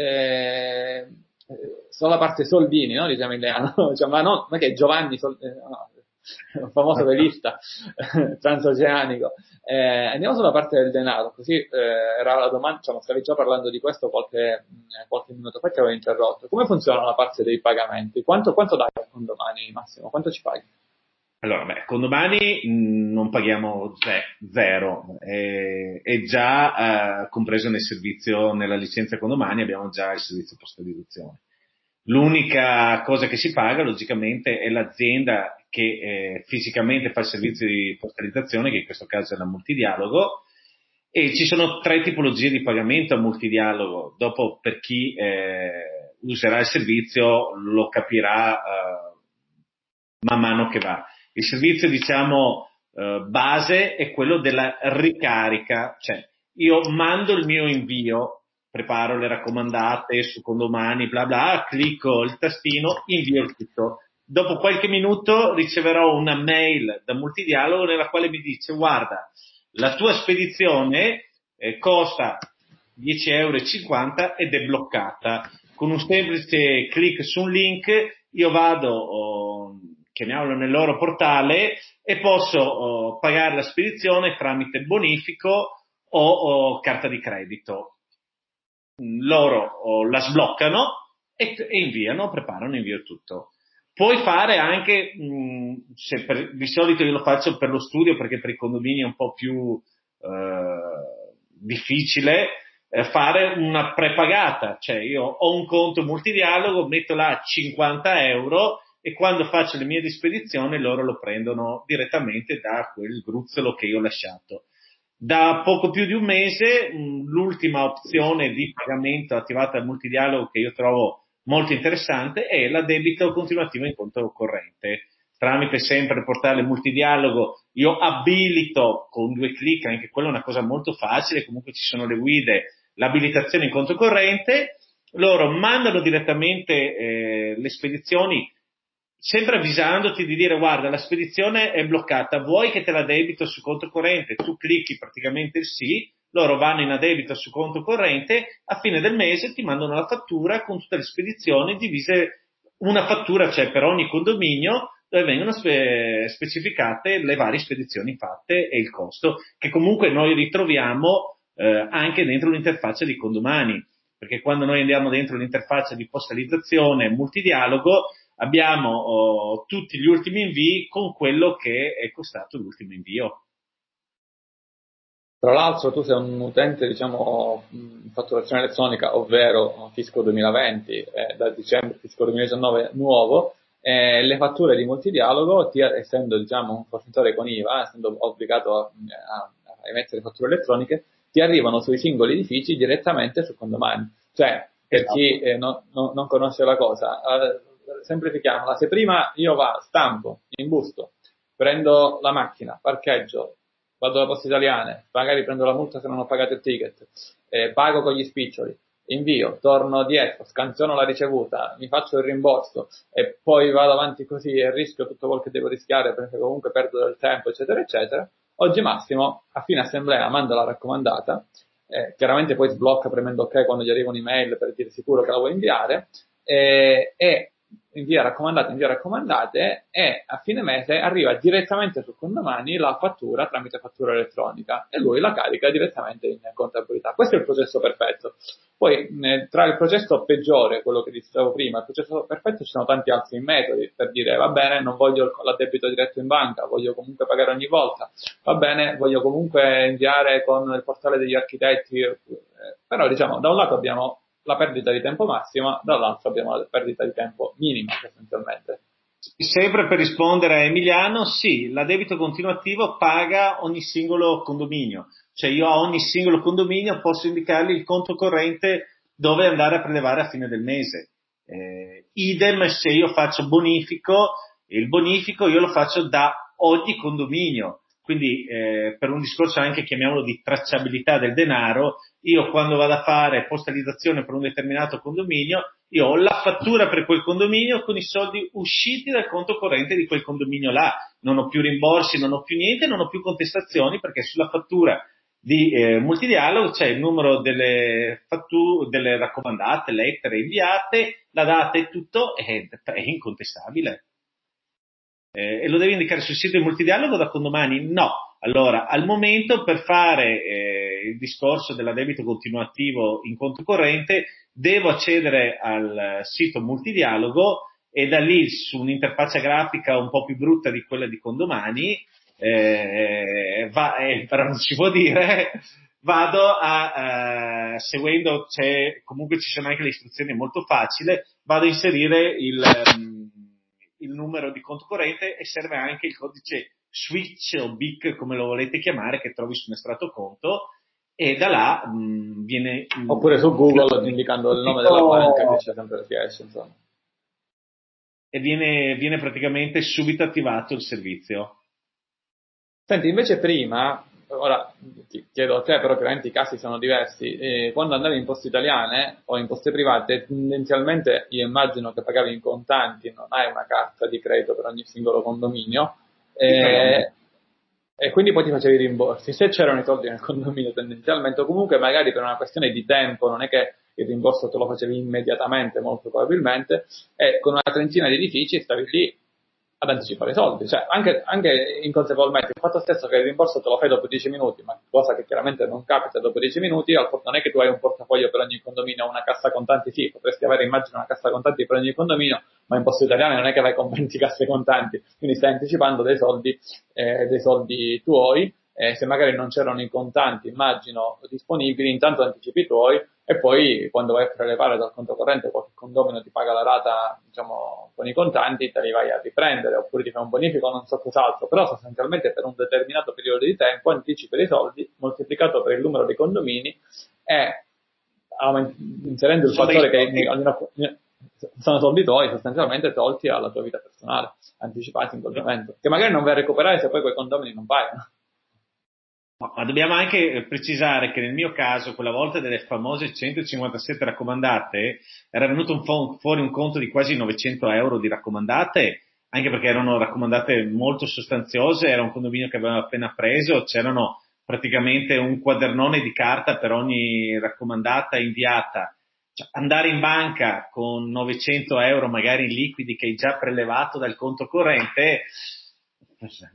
soldini, no? Diciamo Emiliano, cioè, ma che Giovanni un famoso velista transoceanico. Andiamo sulla parte del denaro, così era la domanda, diciamo, stavi già parlando di questo qualche minuto fa che avevo interrotto. Come funziona la parte dei pagamenti? Quanto dai al Condomani, Massimo? Quanto ci paghi? Allora, Condomani non paghiamo zero, è già compreso nel servizio, nella licenza Condomani abbiamo già il servizio postalizzazione. L'unica cosa che si paga, logicamente, è l'azienda che fisicamente fa il servizio di postalizzazione, che in questo caso è la Multidialogo, e ci sono 3 tipologie di pagamento a Multidialogo. Dopo, per chi userà il servizio lo capirà man mano che va. Il servizio, diciamo, base è quello della ricarica, cioè io mando il mio invio, preparo le raccomandate su Condomani, bla bla, clicco il tastino, invio il tutto. Dopo qualche minuto riceverò una mail da Multidialogo nella quale mi dice: guarda, la tua spedizione costa 10,50 € ed è bloccata. con un semplice clic su un link io vado, chiamiamolo, nel loro portale e posso pagare la spedizione tramite bonifico o carta di credito. Loro la sbloccano e inviano, preparano, invio tutto. Puoi fare anche, di solito io lo faccio per lo studio, perché per i condomini è un po' più difficile, fare una prepagata, cioè io ho un conto Multidialogo, metto là 50 euro e quando faccio le mie spedizioni loro lo prendono direttamente da quel gruzzolo che io ho lasciato. Da poco più di un mese l'ultima opzione di pagamento attivata dal Multidialogo che io trovo molto interessante è la debito continuativo in conto corrente. Tramite sempre il portale Multidialogo io abilito con 2 clic, anche quella è una cosa molto facile, comunque ci sono le guide, l'abilitazione in conto corrente, loro mandano direttamente le spedizioni, sempre avvisandoti di dire: guarda, la spedizione è bloccata, vuoi che te la debito su conto corrente? Tu clicchi praticamente il sì, loro vanno in addebito su conto corrente, a fine del mese ti mandano la fattura con tutte le spedizioni divise, una fattura c'è per ogni condominio dove vengono specificate le varie spedizioni fatte e il costo, che comunque noi ritroviamo anche dentro l'interfaccia di Condomani, perché quando noi andiamo dentro l'interfaccia di postalizzazione Multidialogo abbiamo tutti gli ultimi invii con quello che è costato l'ultimo invio. Tra l'altro tu sei un utente, diciamo, in fatturazione elettronica, ovvero Fisco 2020, da dicembre Fisco 2019 nuovo, le fatture di Multidialogo, essendo, diciamo, un fornitore con IVA, essendo obbligato a emettere fatture elettroniche, ti arrivano sui singoli edifici direttamente su Condomani. Cioè, per chi non conosce la cosa, semplifichiamola, se prima io stampo, imbusto, prendo la macchina, parcheggio, vado alla Poste Italiane, magari prendo la multa se non ho pagato il ticket, pago con gli spiccioli, invio, torno dietro, scansiono la ricevuta, mi faccio il rimborso e poi vado avanti così e rischio tutto quel che devo rischiare perché comunque perdo del tempo, eccetera, eccetera. Oggi Massimo, a fine assemblea, manda la raccomandata, chiaramente poi sblocca premendo ok quando gli arriva un'email per dire sicuro che la vuoi inviare, e invia raccomandate, e a fine mese arriva direttamente su Condomani la fattura tramite fattura elettronica e lui la carica direttamente in contabilità. Questo è il processo perfetto. Poi tra il processo peggiore, quello che dicevo prima, il processo perfetto, ci sono tanti altri metodi per dire: va bene, non voglio l'addebito diretto in banca, voglio comunque pagare ogni volta, va bene, voglio comunque inviare con il portale degli architetti, però diciamo da un lato abbiamo la perdita di tempo massima, dall'altro abbiamo la perdita di tempo minima, essenzialmente. Sempre per rispondere a Emiliano, sì, l'addebito continuativo paga ogni singolo condominio, cioè io a ogni singolo condominio posso indicargli il conto corrente dove andare a prelevare a fine del mese. Idem se io faccio bonifico, il bonifico io lo faccio da ogni condominio. Quindi per un discorso anche, chiamiamolo, di tracciabilità del denaro, io quando vado a fare postalizzazione per un determinato condominio, io ho la fattura per quel condominio con i soldi usciti dal conto corrente di quel condominio là. Non ho più rimborsi, non ho più niente, non ho più contestazioni, perché sulla fattura di Multidialogo c'è il numero delle raccomandate, lettere inviate, la data e tutto, è incontestabile. E lo devi indicare sul sito di Multidialogo da Condomani? No. Allora, al momento, per fare il discorso dell'addebito continuativo in conto corrente, devo accedere al sito Multidialogo e da lì, su un'interfaccia grafica un po' più brutta di quella di Condomani, però non si può dire, vado seguendo, comunque ci sono anche le istruzioni, è molto facile, vado a inserire il numero di conto corrente e serve anche il codice switch o BIC, come lo volete chiamare, che trovi su un estratto conto, e da là viene, oppure su Google indicando il nome della banca, che c'è sempre PS, insomma, e viene praticamente subito attivato il servizio. Senti, invece prima, ora ti chiedo a te, però chiaramente i casi sono diversi, quando andavi in Poste Italiane o in poste private, tendenzialmente io immagino che pagavi in contanti, non hai una carta di credito per ogni singolo condominio, e quindi poi ti facevi i rimborsi, se c'erano i soldi nel condominio tendenzialmente, o comunque magari per una questione di tempo, non è che il rimborso te lo facevi immediatamente, molto probabilmente, e con una trentina di edifici stavi lì ad anticipare i soldi, cioè anche inconsapevolmente. Il fatto stesso che il rimborso te lo fai dopo 10 minuti, ma cosa che chiaramente non capita dopo 10 minuti, non è che tu hai un portafoglio per ogni condominio o una cassa contanti, sì, potresti avere immagino una cassa contanti per ogni condominio, ma in Poste Italiane non è che vai con 20 casse contanti, quindi stai anticipando dei soldi tuoi, se magari non c'erano i contanti, immagino, disponibili, intanto anticipi i tuoi, e poi quando vai a prelevare dal conto corrente qualche condomino ti paga la rata, diciamo, con i contanti, te li vai a riprendere, oppure ti fai un bonifico, non so cos'altro, però sostanzialmente per un determinato periodo di tempo anticipi dei soldi moltiplicato per il numero dei condomini e inserendo il fattore che sono soldi tuoi sostanzialmente tolti alla tua vita personale, anticipati in quel momento, che magari non vai a recuperare se poi quei condomini non pagano. Ma dobbiamo anche precisare che nel mio caso, quella volta delle famose 157 raccomandate, era venuto fuori un conto di quasi 900 euro di raccomandate, anche perché erano raccomandate molto sostanziose, era un condominio che avevamo appena preso, c'erano praticamente un quadernone di carta per ogni raccomandata inviata. Cioè, andare in banca con 900 euro magari in liquidi che hai già prelevato dal conto corrente,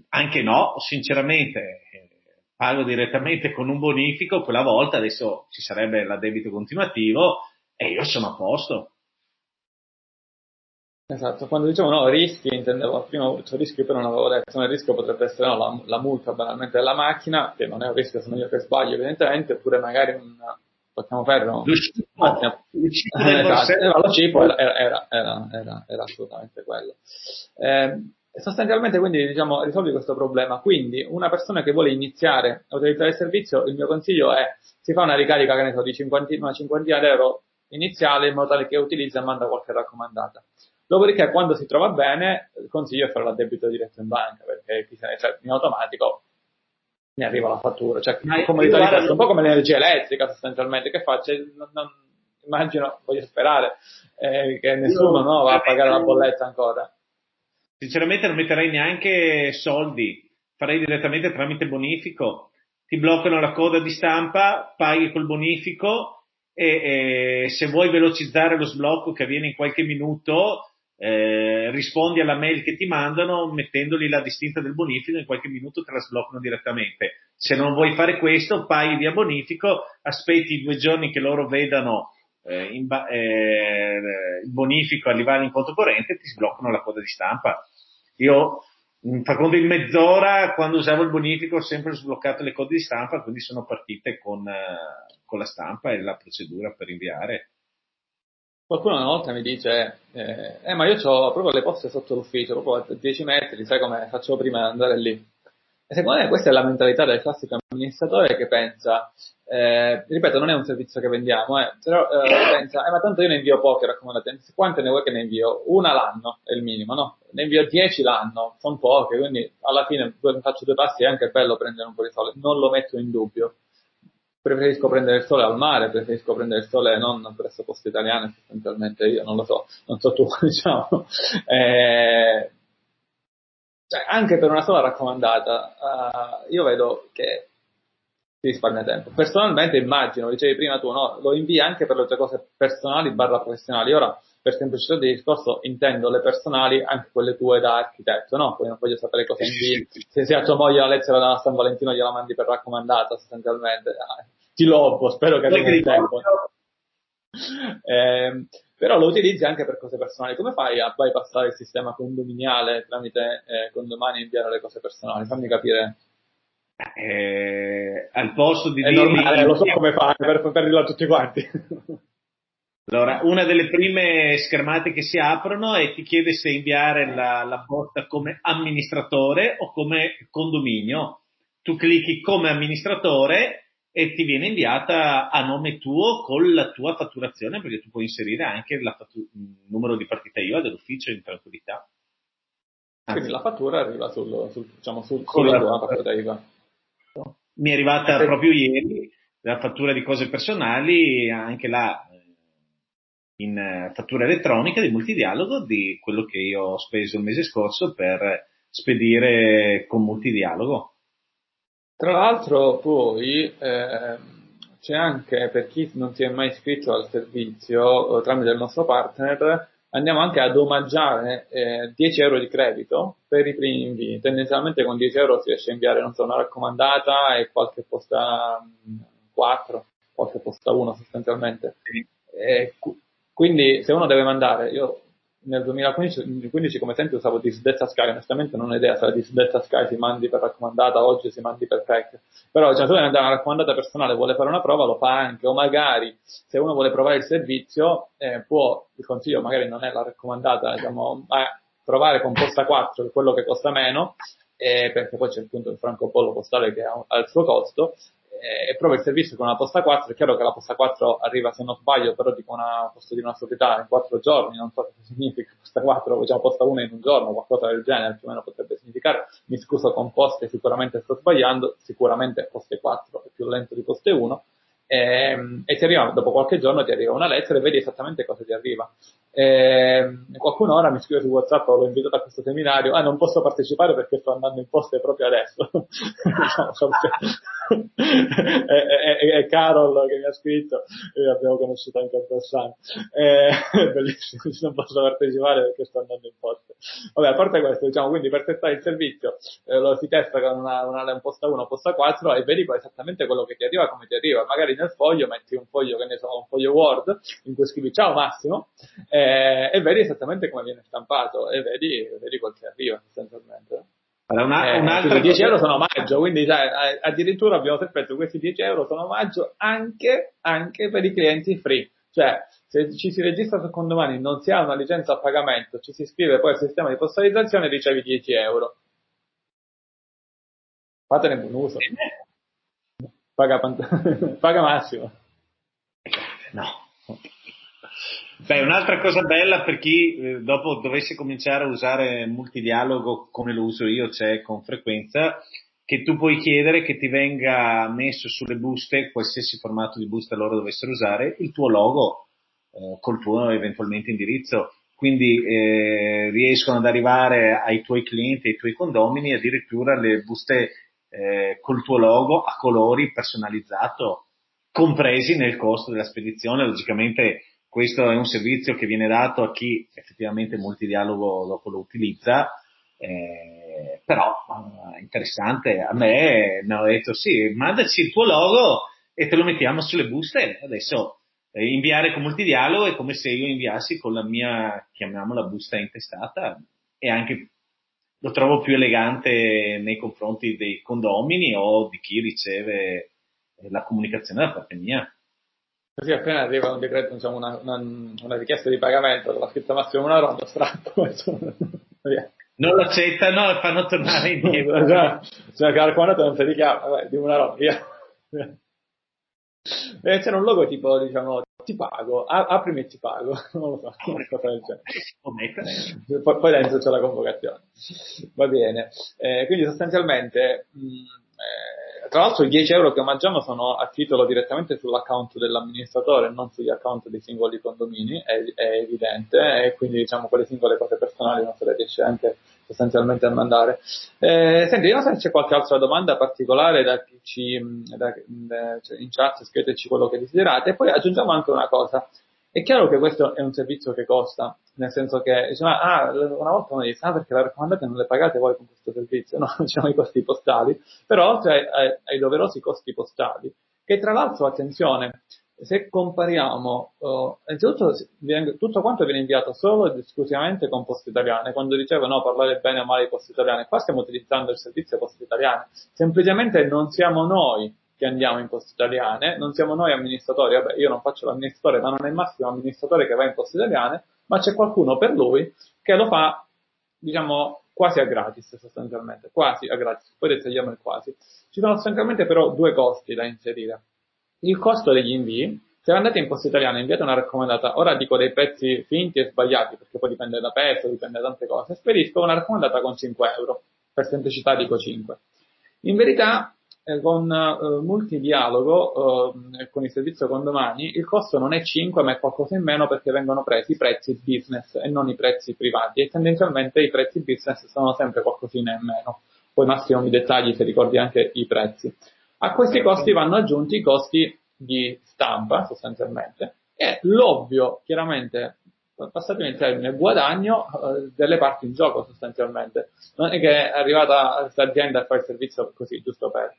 anche no, sinceramente. Pago direttamente con un bonifico, quella volta adesso ci sarebbe l'addebito continuativo e io sono a posto. Esatto, quando dicevo no, rischi, intendevo prima, cioè rischio però non avevo detto, il rischio potrebbe essere no, la multa banalmente della macchina, che non è un rischio, sono io che sbaglio evidentemente, oppure magari un tocchiamo ferro. Lo cibo era assolutamente quello. Sostanzialmente quindi diciamo risolvi questo problema, quindi una persona che vuole iniziare a utilizzare il servizio, il mio consiglio è si fa una ricarica, che ne so, di una cinquantina d'euro iniziale, in modo tale che utilizza e manda qualche raccomandata. Dopodiché quando si trova bene il consiglio è fare l'addebito diretto in banca, perché in automatico ne arriva la fattura, cioè comodità di questo, un po' come l'energia elettrica sostanzialmente, che faccio? Immagino, voglio sperare che nessuno va a pagare la bolletta ancora. Sinceramente non metterei neanche soldi, farei direttamente tramite bonifico, ti bloccano la coda di stampa, paghi col bonifico e se vuoi velocizzare lo sblocco che avviene in qualche minuto, rispondi alla mail che ti mandano mettendoli la distinta del bonifico, in qualche minuto te la sbloccano direttamente. Se non vuoi fare questo, paghi via bonifico, aspetti 2 giorni che loro vedano il bonifico arrivare in conto corrente, ti sbloccano la coda di stampa. Io facendo in mezz'ora, quando usavo il bonifico, ho sempre sbloccato le code di stampa, quindi sono partite con la stampa e la procedura per inviare. Qualcuno una volta mi dice ma io ho proprio le poste sotto l'ufficio, proprio a 10 metri, sai come facevo prima ad andare lì? E secondo me questa è la mentalità del classico amministratore che pensa, ripeto, non è un servizio che vendiamo, però pensa, ma tanto io ne invio poche raccomandate, quante ne vuoi che ne invio? Una l'anno è il minimo, no? Ne invio 10 l'anno, sono poche, quindi alla fine faccio 2 passi, è anche bello prendere un po' di sole, non lo metto in dubbio. Preferisco prendere il sole al mare, preferisco prendere il sole non presso Poste Italiane, sostanzialmente io, non lo so, non so tu, diciamo. Cioè, anche per una sola raccomandata, io vedo che ti risparmia tempo. Personalmente immagino, dicevi prima tu, no, lo invii anche per le tue cose personali / professionali. Ora, per semplicità di discorso, intendo le personali, anche quelle tue da architetto, no? Poi non voglio sapere cosa invii. Se a tua moglie la lettera da San Valentino gliela mandi per raccomandata, sostanzialmente. Ti lobo, spero che arrivi il tempo. Però lo utilizzi anche per cose personali. Come fai a bypassare il sistema condominiale tramite Condomani e inviare le cose personali? Fammi capire. Al posto di dirmi, lo so come fare per dirlo a tutti quanti. Allora, una delle prime schermate che si aprono e ti chiede se inviare la botta come amministratore o come condominio. Tu clicchi come amministratore e ti viene inviata a nome tuo con la tua fatturazione, perché tu puoi inserire anche il numero di partita IVA dell'ufficio in tranquillità. Anzi, quindi la fattura arriva sulla tua partita IVA. Mi è arrivata proprio ieri la fattura di cose personali, anche là in fattura elettronica di Multidialogo, di quello che io ho speso il mese scorso per spedire con Multidialogo. Tra l'altro poi c'è anche, per chi non si è mai iscritto al servizio tramite il nostro partner, andiamo anche ad omaggiare 10 euro di credito per i primi invii. Tendenzialmente con 10 euro si riesce a inviare, non so, una raccomandata e qualche posta 4, qualche posta 1 sostanzialmente. E quindi se uno deve mandare, io nel 2015 come sempre usavo Disdetta Sky, onestamente non ho idea se la Disdetta Sky si mandi per raccomandata, oggi si mandi per pack, però cioè, se uno deve una raccomandata personale, vuole fare una prova, lo fa anche, o magari se uno vuole provare il servizio può, il consiglio magari non è la raccomandata, diciamo, ma provare con posta 4, quello che costa meno, perché poi c'è il punto del francobollo postale che ha il suo costo, e prova il servizio con una posta 4. È chiaro che la posta 4 arriva, se non sbaglio, però dico una posta di una proprietà, in 4 giorni, non so cosa significa posta 4, diciamo posta 1 in un giorno, qualcosa del genere più o meno potrebbe significare. Mi scuso con poste, sicuramente sto sbagliando, sicuramente poste 4 è più lento di poste 1, e ti arriva dopo qualche giorno, ti arriva una lettera e vedi esattamente cosa ti arriva. Qualcuno ora mi scrive su WhatsApp, l'ho invitato a questo seminario, non posso partecipare perché sto andando in poste proprio adesso. È Carol che mi ha scritto, l'abbiamo conosciuta anche a Bassano, è bellissimo, non posso partecipare perché sto andando in poste. Vabbè, a parte questo, diciamo, quindi per testare il servizio lo si testa con una posta 1, posta 4, e vedi esattamente quello che ti arriva, come ti arriva. Magari nel foglio metti un foglio, che ne so, un foglio Word in cui scrivi ciao Massimo, e vedi esattamente come viene stampato, e vedi quel che arriva sostanzialmente. Un'altra 10 euro sono omaggio, quindi sai, addirittura abbiamo sempre detto questi 10 euro sono omaggio anche per i clienti free, cioè se ci si registra su Condomani, non si ha una licenza a pagamento, ci si iscrive poi al sistema di postalizzazione e ricevi 10 euro. Fatene buon uso, paga Massimo. No. Beh, un'altra cosa bella per chi dopo dovesse cominciare a usare Multidialogo come lo uso io, cioè con frequenza, che tu puoi chiedere che ti venga messo sulle buste, qualsiasi formato di busta loro dovessero usare, il tuo logo col tuo eventualmente indirizzo. Quindi riescono ad arrivare ai tuoi clienti, ai tuoi condomini, addirittura le buste col tuo logo a colori personalizzato, compresi nel costo della spedizione. Logicamente questo è un servizio che viene dato a chi effettivamente Multidialogo dopo lo utilizza, però interessante. A me mi hanno detto sì, mandaci il tuo logo e te lo mettiamo sulle buste. Adesso inviare con Multidialogo è come se io inviassi con la mia, chiamiamola, busta intestata, e anche lo trovo più elegante nei confronti dei condomini o di chi riceve la comunicazione da parte mia. Così appena arriva un decreto, diciamo, una richiesta di pagamento con la scritta Massimo Munaron, strappo, insomma, via. Non lo accettano e fanno tornare indietro. Cioè, calcolato non si richiama, vabbè, di Munaron, via. C'era un logotipo, diciamo, ti pago, aprimi e ti pago, non lo so, cosa del genere. Poi dentro c'è la convocazione. Va bene. Quindi sostanzialmente, tra l'altro i 10 euro che omaggiamo sono a titolo direttamente sull'account dell'amministratore, non sugli account dei singoli condomini, è evidente, e quindi diciamo quelle singole cose personali non se le riesce anche sostanzialmente a mandare. Senti, io non so se c'è qualche altra domanda particolare da chi cioè in chat, scriveteci quello che desiderate, e poi aggiungiamo anche una cosa. È chiaro che questo è un servizio che costa, nel senso che diciamo, una volta uno dice, perché la raccomandate non le pagate voi con questo servizio, no? Diciamo i costi postali, però cioè, ai doverosi costi postali, che tra l'altro, attenzione, se compariamo, innanzitutto tutto quanto viene inviato solo ed esclusivamente con Poste Italiane. Quando dicevo no, parlare bene o male di Poste Italiane, qua stiamo utilizzando il servizio Poste Italiane, semplicemente non siamo noi che andiamo in Poste Italiane, non siamo noi amministratori, vabbè, io non faccio l'amministratore, ma non è Massimo amministratore che va in Poste Italiane, ma c'è qualcuno per lui che lo fa, diciamo, quasi a gratis sostanzialmente, quasi a gratis, poi dettagliamo il quasi. Ci sono sostanzialmente però due costi da inserire. Il costo degli invii, se andate in Poste Italiane e inviate una raccomandata, ora dico dei prezzi finti e sbagliati, perché poi dipende da peso, dipende da tante cose, spedisco una raccomandata con 5 euro, per semplicità dico 5. In verità, con Multidialogo, con il servizio Condomani, il costo non è 5, ma è qualcosa in meno, perché vengono presi i prezzi business e non i prezzi privati, e tendenzialmente i prezzi business sono sempre qualcosina in meno. poi Massimo mi dettagli se ricordi anche i prezzi. A questi costi vanno aggiunti i costi di stampa sostanzialmente e l'ovvio, chiaramente, passatemi il termine, guadagno delle parti in gioco sostanzialmente. Non è che è arrivata questa azienda a fare il servizio così, giusto per.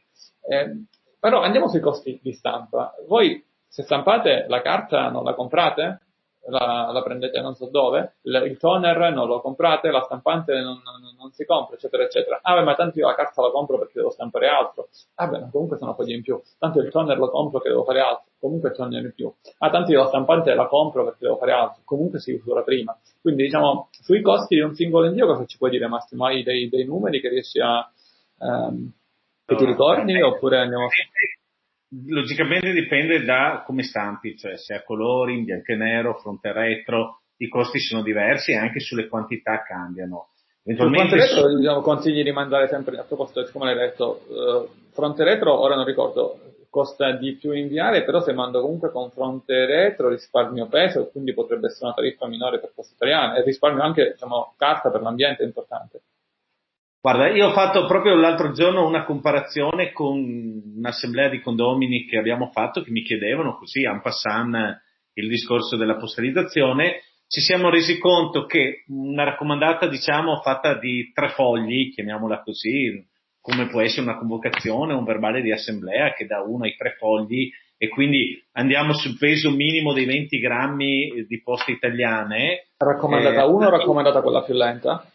Però andiamo sui costi di stampa. Voi se stampate la carta non la comprate? La prendete non so dove, il toner non lo comprate, la stampante non si compra, eccetera eccetera. Ah beh, ma tanto io la carta la compro perché devo stampare altro. Ah beh, comunque sono foglie in più. Tanto il toner lo compro che devo fare altro, comunque toner in più. Ah, tanto io la stampante la compro perché devo fare altro, comunque si usura prima. Quindi diciamo, sui costi di un singolo invio cosa ci puoi dire Massimo? Hai dei numeri che riesci a che ti ricordi oppure andiamo? Logicamente dipende da come stampi, cioè se a colori, in bianco e nero, fronte e retro, i costi sono diversi e anche sulle quantità cambiano. Eventualmente retro, diciamo, consigli di mandare sempre, a proposito, come l'hai detto, fronte retro, ora non ricordo, costa di più inviare, però se mando comunque con fronte retro risparmio peso, quindi potrebbe essere una tariffa minore per Poste Italiane e risparmio anche, diciamo, carta per l'ambiente è importante. Guarda, io ho fatto proprio l'altro giorno una comparazione con un'assemblea di condomini che abbiamo fatto, che mi chiedevano così, en passant, il discorso della postalizzazione. Ci siamo resi conto che una raccomandata, diciamo, fatta di 3 fogli, chiamiamola così, come può essere una convocazione, un verbale di assemblea che da 1 ai 3 fogli, e quindi andiamo sul peso minimo dei 20 grammi di Poste Italiane. Raccomandata 1 o raccomandata quella più lenta?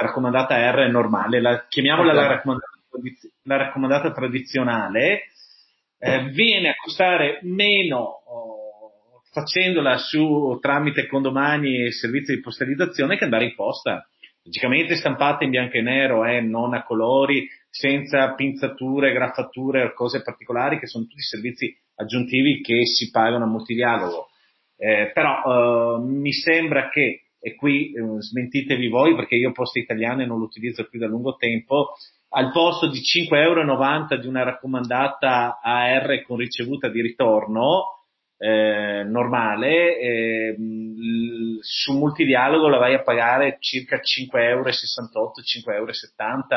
Raccomandata R è normale, chiamiamola la raccomandata tradizionale, viene a costare meno facendola su tramite Condomani e servizi di postalizzazione che andare in posta. Logicamente stampata in bianco e nero, non a colori, senza pinzature, graffature o cose particolari che sono tutti servizi aggiuntivi che si pagano a Multidialogo. Però mi sembra che, e qui smentitevi voi perché io Poste Italiane non lo utilizzo più da lungo tempo, al posto di 5,90 € di una raccomandata AR con ricevuta di ritorno normale, su Multidialogo la vai a pagare circa 5,68 €, 5,70 €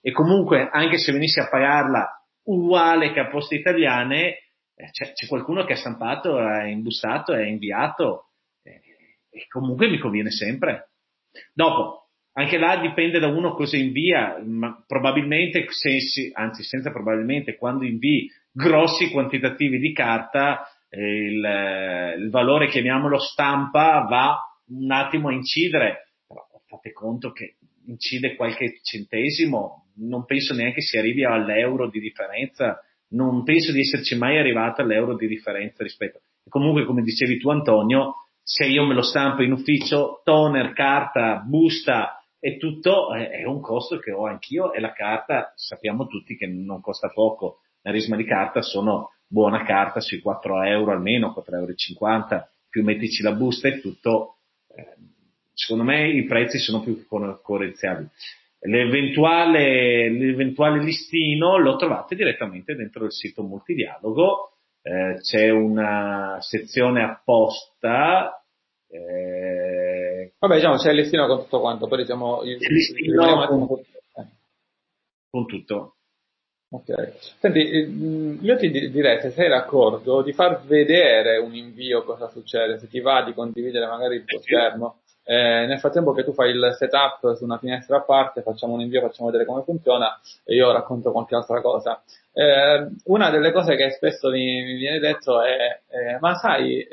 e comunque anche se venissi a pagarla uguale che a Poste Italiane c'è qualcuno che ha stampato, ha imbussato e ha inviato e comunque mi conviene sempre. Dopo, anche là dipende da uno cosa invia, ma probabilmente, quando invii grossi quantitativi di carta, il valore, chiamiamolo stampa, va un attimo a incidere, però fate conto che incide qualche centesimo, non penso neanche si arrivi all'euro di differenza, non penso di esserci mai arrivato all'euro di differenza rispetto. E comunque, come dicevi tu Antonio, se io me lo stampo in ufficio, toner, carta, busta e tutto, è un costo che ho anch'io e la carta sappiamo tutti che non costa poco. La risma di carta sono buona carta sui 4 € almeno, 4,50 €, più mettici la busta e tutto. Secondo me i prezzi sono più concorrenziali. L'eventuale listino lo trovate direttamente dentro il sito Multidialogo. C'è una sezione apposta. Vabbè, diciamo c'è il listino con tutto quanto, poi diciamo il listino con tutto. Ok. Senti, io ti direi, se sei d'accordo, di far vedere un invio cosa succede, se ti va di condividere magari il tuo schermo. Nel frattempo che tu fai il setup su una finestra a parte, facciamo un invio, facciamo vedere come funziona e io racconto qualche altra cosa. Una delle cose che spesso mi viene detto è ma sai,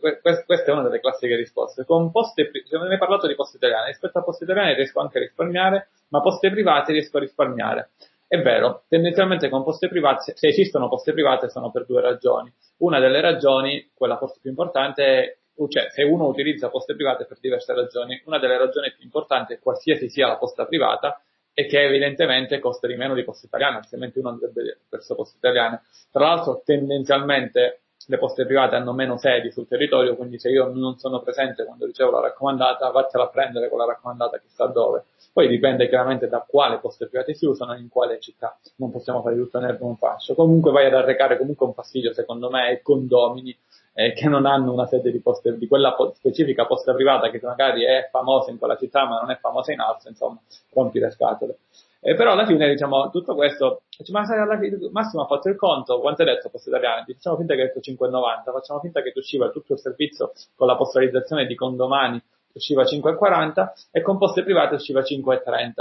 questa è una delle classiche risposte. Con poste, se ne hai parlato di Poste Italiane, rispetto a Poste Italiane riesco anche a risparmiare, ma poste private riesco a risparmiare. È vero, tendenzialmente con poste private, se esistono poste private sono per 2 ragioni. Una delle ragioni, quella forse più importante, è cioè, se uno utilizza poste private per diverse ragioni, una delle ragioni più importanti, qualsiasi sia la posta privata, è che evidentemente costa di meno di Poste Italiane, altrimenti uno andrebbe verso Poste Italiane. Tra l'altro, tendenzialmente le poste private hanno meno sedi sul territorio, quindi se io non sono presente quando ricevo la raccomandata, vattela a prendere con la raccomandata chissà dove. Poi dipende chiaramente da quale poste private si usano e in quale città, non possiamo fare tutto nel buon fascio. Comunque vai ad arrecare comunque un fastidio, secondo me, ai condomini che non hanno una sede di poste, di quella specifica posta privata che magari è famosa in quella città ma non è famosa in altre, insomma, rompi le scatole. Però alla fine, diciamo, tutto questo, Massimo ha fatto il conto, quanto hai detto Poste Italiane? Facciamo finta che hai detto 5,90, facciamo finta che ti usciva tutto il servizio con la postalizzazione di Condomani, usciva 5,40 e con poste private usciva 5,30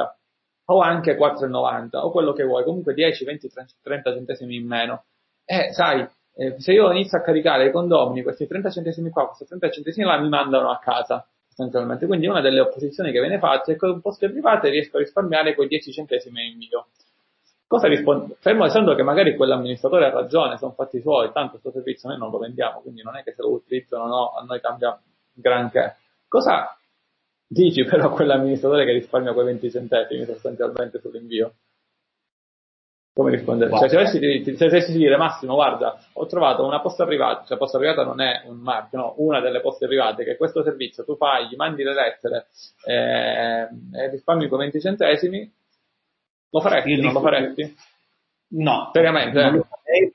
o anche 4,90 o quello che vuoi, comunque 10, 20, 30 centesimi in meno. Sai, se io inizio a caricare i condomini, questi 30 centesimi qua, questi 30 centesimi là mi mandano a casa. Sostanzialmente. Quindi una delle opposizioni che viene fatta è che con poste private riesco a risparmiare quei 10 centesimi in invio. Cosa risponde? Fermo dicendo che magari quell'amministratore ha ragione, sono fatti suoi, tanto questo servizio noi non lo vendiamo, quindi non è che se lo utilizzano no, a noi cambia granché. Cosa dici però a quell'amministratore che risparmia quei 20 centesimi sostanzialmente sull'invio? Come rispondere? Cioè, se dovessi dire Massimo, guarda, ho trovato una posta privata, cioè posta privata non è un marchio, no, una delle poste private che questo servizio tu fai, gli mandi le lettere e risparmi con 20 centesimi, lo faresti? Non lo faresti? No, seriamente? Non lo farei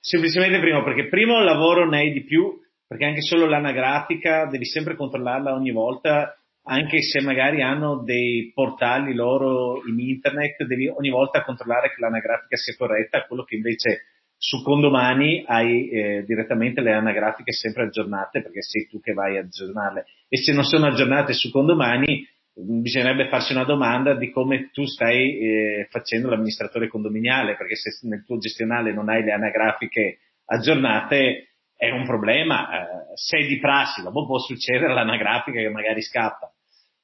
semplicemente perché il lavoro ne hai di più, perché anche solo l'anagrafica devi sempre controllarla ogni volta, anche se magari hanno dei portali loro in internet, devi ogni volta controllare che l'anagrafica sia corretta, quello che invece su Condomani hai direttamente le anagrafiche sempre aggiornate, perché sei tu che vai a aggiornarle, e se non sono aggiornate su Condomani bisognerebbe farsi una domanda di come tu stai facendo l'amministratore condominiale, perché se nel tuo gestionale non hai le anagrafiche aggiornate è un problema, sei di prassi, dopo può succedere l'anagrafica che magari scappa.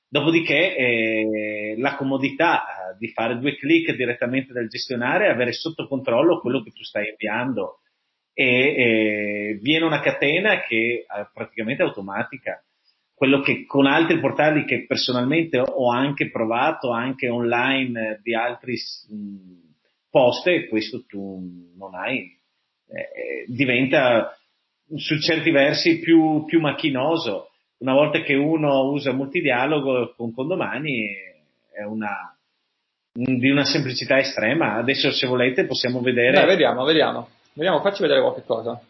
Dopodiché la comodità di fare due clic direttamente dal gestionare, avere sotto controllo quello che tu stai inviando, e viene una catena che è praticamente automatica. Quello che con altri portali che personalmente ho anche provato, anche online di altri poste, questo tu non hai, diventa su certi versi più macchinoso. Una volta che uno usa Multidialogo con Condomani è di una semplicità estrema. Adesso se volete possiamo vedere. Vediamo, facci vedere qualche cosa.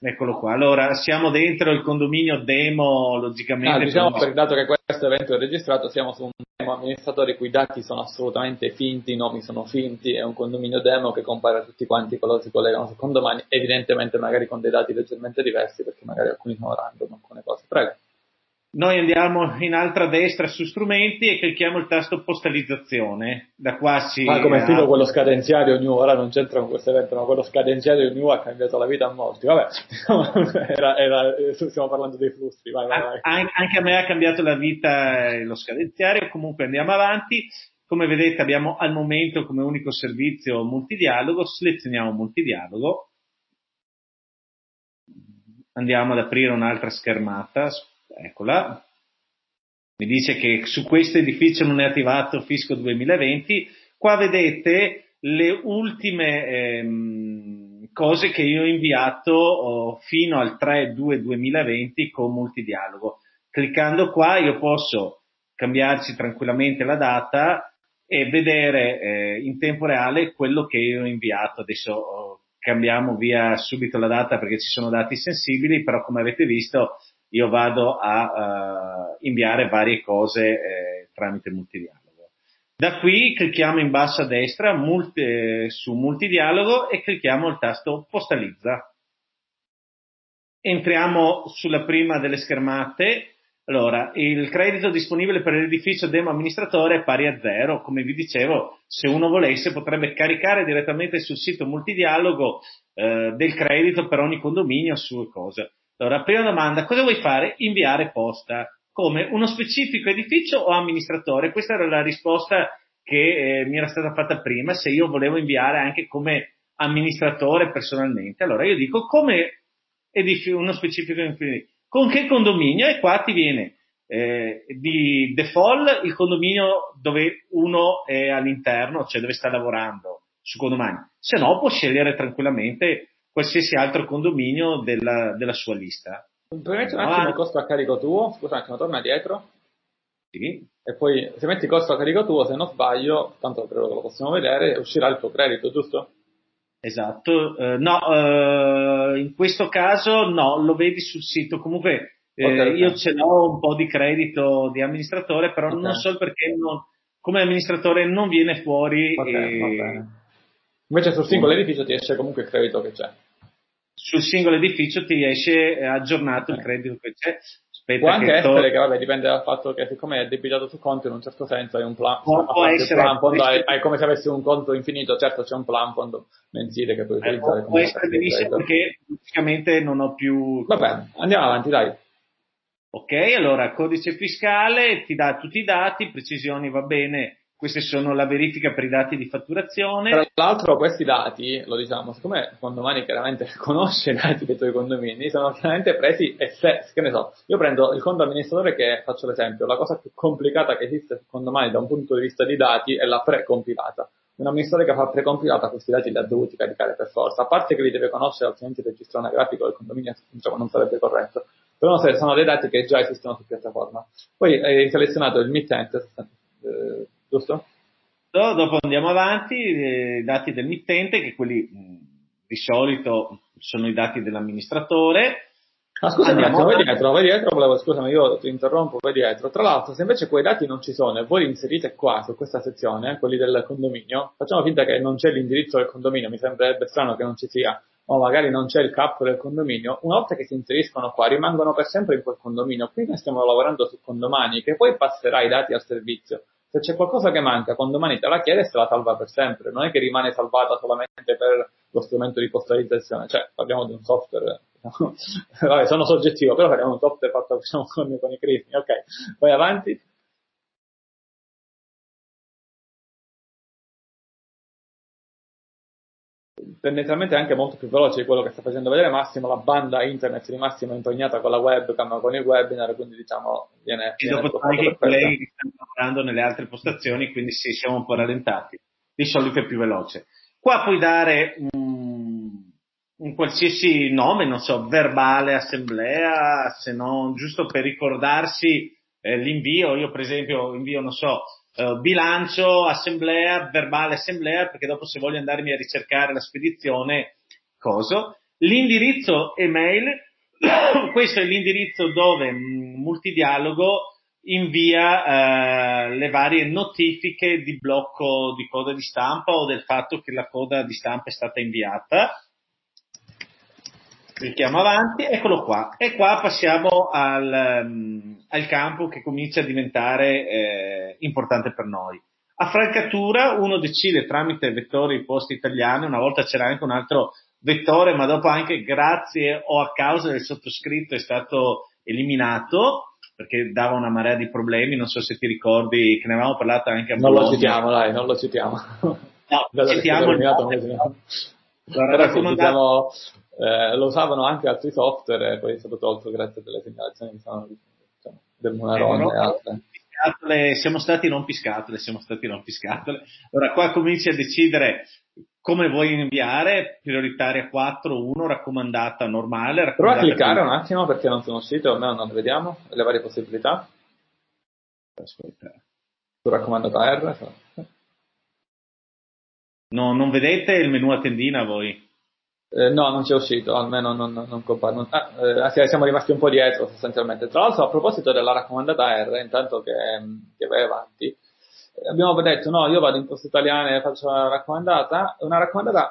Eccolo qua, allora siamo dentro il condominio demo, logicamente. Dato che questo evento è registrato, siamo su un demo amministratore i cui dati sono assolutamente finti, i nomi sono finti, è un condominio demo che compare a tutti quanti coloro che si collegano su Condomani, evidentemente magari con dei dati leggermente diversi, perché magari alcuni sono random, alcune cose. Prego. Noi andiamo in alto a destra su strumenti e clicchiamo il tasto postalizzazione. Da qua come figo quello scadenziario New, ora non c'entra con questo evento, ma quello scadenziario New ha cambiato la vita a molti. Vabbè, stiamo parlando dei flussi. Vai. Anche a me ha cambiato la vita lo scadenziario, comunque andiamo avanti. Come vedete abbiamo al momento come unico servizio Multidialogo, selezioniamo Multidialogo. Andiamo ad aprire un'altra schermata. Eccola, mi dice che su questo edificio non è attivato Fisco 2020. Qua vedete le ultime cose che io ho inviato fino al 3/2/2020 con Multidialogo. Cliccando qua io posso cambiarci tranquillamente la data e vedere in tempo reale quello che io ho inviato. Adesso cambiamo via subito la data perché ci sono dati sensibili, però come avete visto io vado a inviare varie cose tramite Multidialogo. Da qui clicchiamo in basso a destra su Multidialogo e clicchiamo il tasto postalizza. Entriamo sulla prima delle schermate. Allora, il credito disponibile per l'edificio demo amministratore è pari a 0. Come vi dicevo, se uno volesse potrebbe caricare direttamente sul sito Multidialogo del credito per ogni condominio su cosa. Allora, prima domanda, cosa vuoi fare? Inviare posta. Come? Uno specifico edificio o amministratore? Questa era la risposta che mi era stata fatta prima, se io volevo inviare anche come amministratore personalmente. Allora, io dico come uno specifico edificio. Con che condominio? E qua ti viene di default il condominio dove uno è all'interno, cioè dove sta lavorando su Condomani. Se no, può scegliere tranquillamente qualsiasi altro condominio della sua lista. Premetti un attimo il costo a carico tuo, scusa, ma torna dietro. Sì. E poi se metti il costo a carico tuo, se non sbaglio, tanto credo che lo possiamo vedere, uscirà il tuo credito, giusto? Esatto, in questo caso no, lo vedi sul sito, comunque okay. Io ce l'ho un po' di credito di amministratore, però okay. Non so perché come amministratore non viene fuori. Okay, va bene. Invece sul singolo edificio ti esce comunque il credito che c'è. Sul singolo edificio ti esce aggiornato okay. Il credito che c'è. Aspetta, può anche essere che vabbè, dipende dal fatto che siccome è debitato su conto in un certo senso hai un plafond, è come se avessi un conto infinito, certo c'è un plafond mensile che puoi utilizzare. Può essere benissimo perché praticamente non ho più... Vabbè, andiamo avanti, dai. Ok, allora codice fiscale, ti dà tutti i dati, precisioni va bene, queste sono la verifica per i dati di fatturazione. Tra l'altro questi dati, lo diciamo, siccome Condomani chiaramente conosce i dati dei tuoi condomini, sono chiaramente presi e se, che ne so, io prendo il conto amministratore che, faccio l'esempio, la cosa più complicata che esiste su Condomani da un punto di vista di dati è la precompilata. Un amministratore che fa precompilata questi dati li ha dovuti caricare per forza, a parte che li deve conoscere altrimenti il registro anagrafico del condominio diciamo, non sarebbe corretto, però sono dei dati che già esistono su piattaforma. Poi hai selezionato il mittente, giusto? Dopo andiamo avanti, i dati del mittente, che quelli di solito sono i dati dell'amministratore. Ah, scusami, vai dietro, scusami, io ti interrompo, vai dietro. Tra l'altro, se invece quei dati non ci sono e voi li inserite qua, su questa sezione, quelli del condominio, facciamo finta che non c'è l'indirizzo del condominio, mi sembrerebbe strano che non ci sia, o magari non c'è il capo del condominio, una volta che si inseriscono qua rimangono per sempre in quel condominio. Qui noi stiamo lavorando su Condomani, che poi passerà i dati al servizio. Se c'è qualcosa che manca, Condomani te la chiede e se la salva per sempre, non è che rimane salvata solamente per lo strumento di postalizzazione, cioè parliamo di un software, diciamo. Vabbè, sono soggettivo, però parliamo di un software fatto diciamo, con i crismi, ok, vai avanti. Tendenzialmente è anche molto più veloce di quello che sta facendo vedere Massimo, la banda internet di Massimo è impegnata con la webcam, con il webinar, quindi diciamo viene... E dopo sai che i colleghi stanno lavorando nelle altre postazioni, quindi sì, siamo un po' rallentati, di solito è più veloce. Qua puoi dare un qualsiasi nome, non so, verbale, assemblea, se no giusto per ricordarsi l'invio, io per esempio invio, non so... bilancio, assemblea, verbale assemblea, perché dopo se voglio andarmi a ricercare la spedizione, coso. L'indirizzo email, questo è l'indirizzo dove Multidialogo invia le varie notifiche di blocco di coda di stampa o del fatto che la coda di stampa è stata inviata. Clicchiamo avanti, eccolo qua. E qua passiamo al campo che comincia a diventare importante per noi. A francatura uno decide tramite vettori Poste Italiane, una volta c'era anche un altro vettore, ma dopo anche grazie o a causa del sottoscritto è stato eliminato, perché dava una marea di problemi, non so se ti ricordi che ne avevamo parlato anche a Bologna. Non lo citiamo. No, citiamo il lo usavano anche altri software e poi è stato tolto grazie alle segnalazioni che sono diciamo, del Munaron e altre. Siamo stati non piscatole. Allora qua cominci a decidere come vuoi inviare, prioritaria 4, 1, raccomandata normale. Prova a cliccare un attimo perché non sono uscito, almeno non vediamo le varie possibilità. Aspetta. Su raccomandata R. No, non vedete il menu a tendina voi? No, non c'è uscito, almeno non compare. Siamo rimasti un po' dietro sostanzialmente. Tra l'altro, a proposito della raccomandata R, intanto che vai avanti, abbiamo detto no, io vado in Poste Italiane e faccio una raccomandata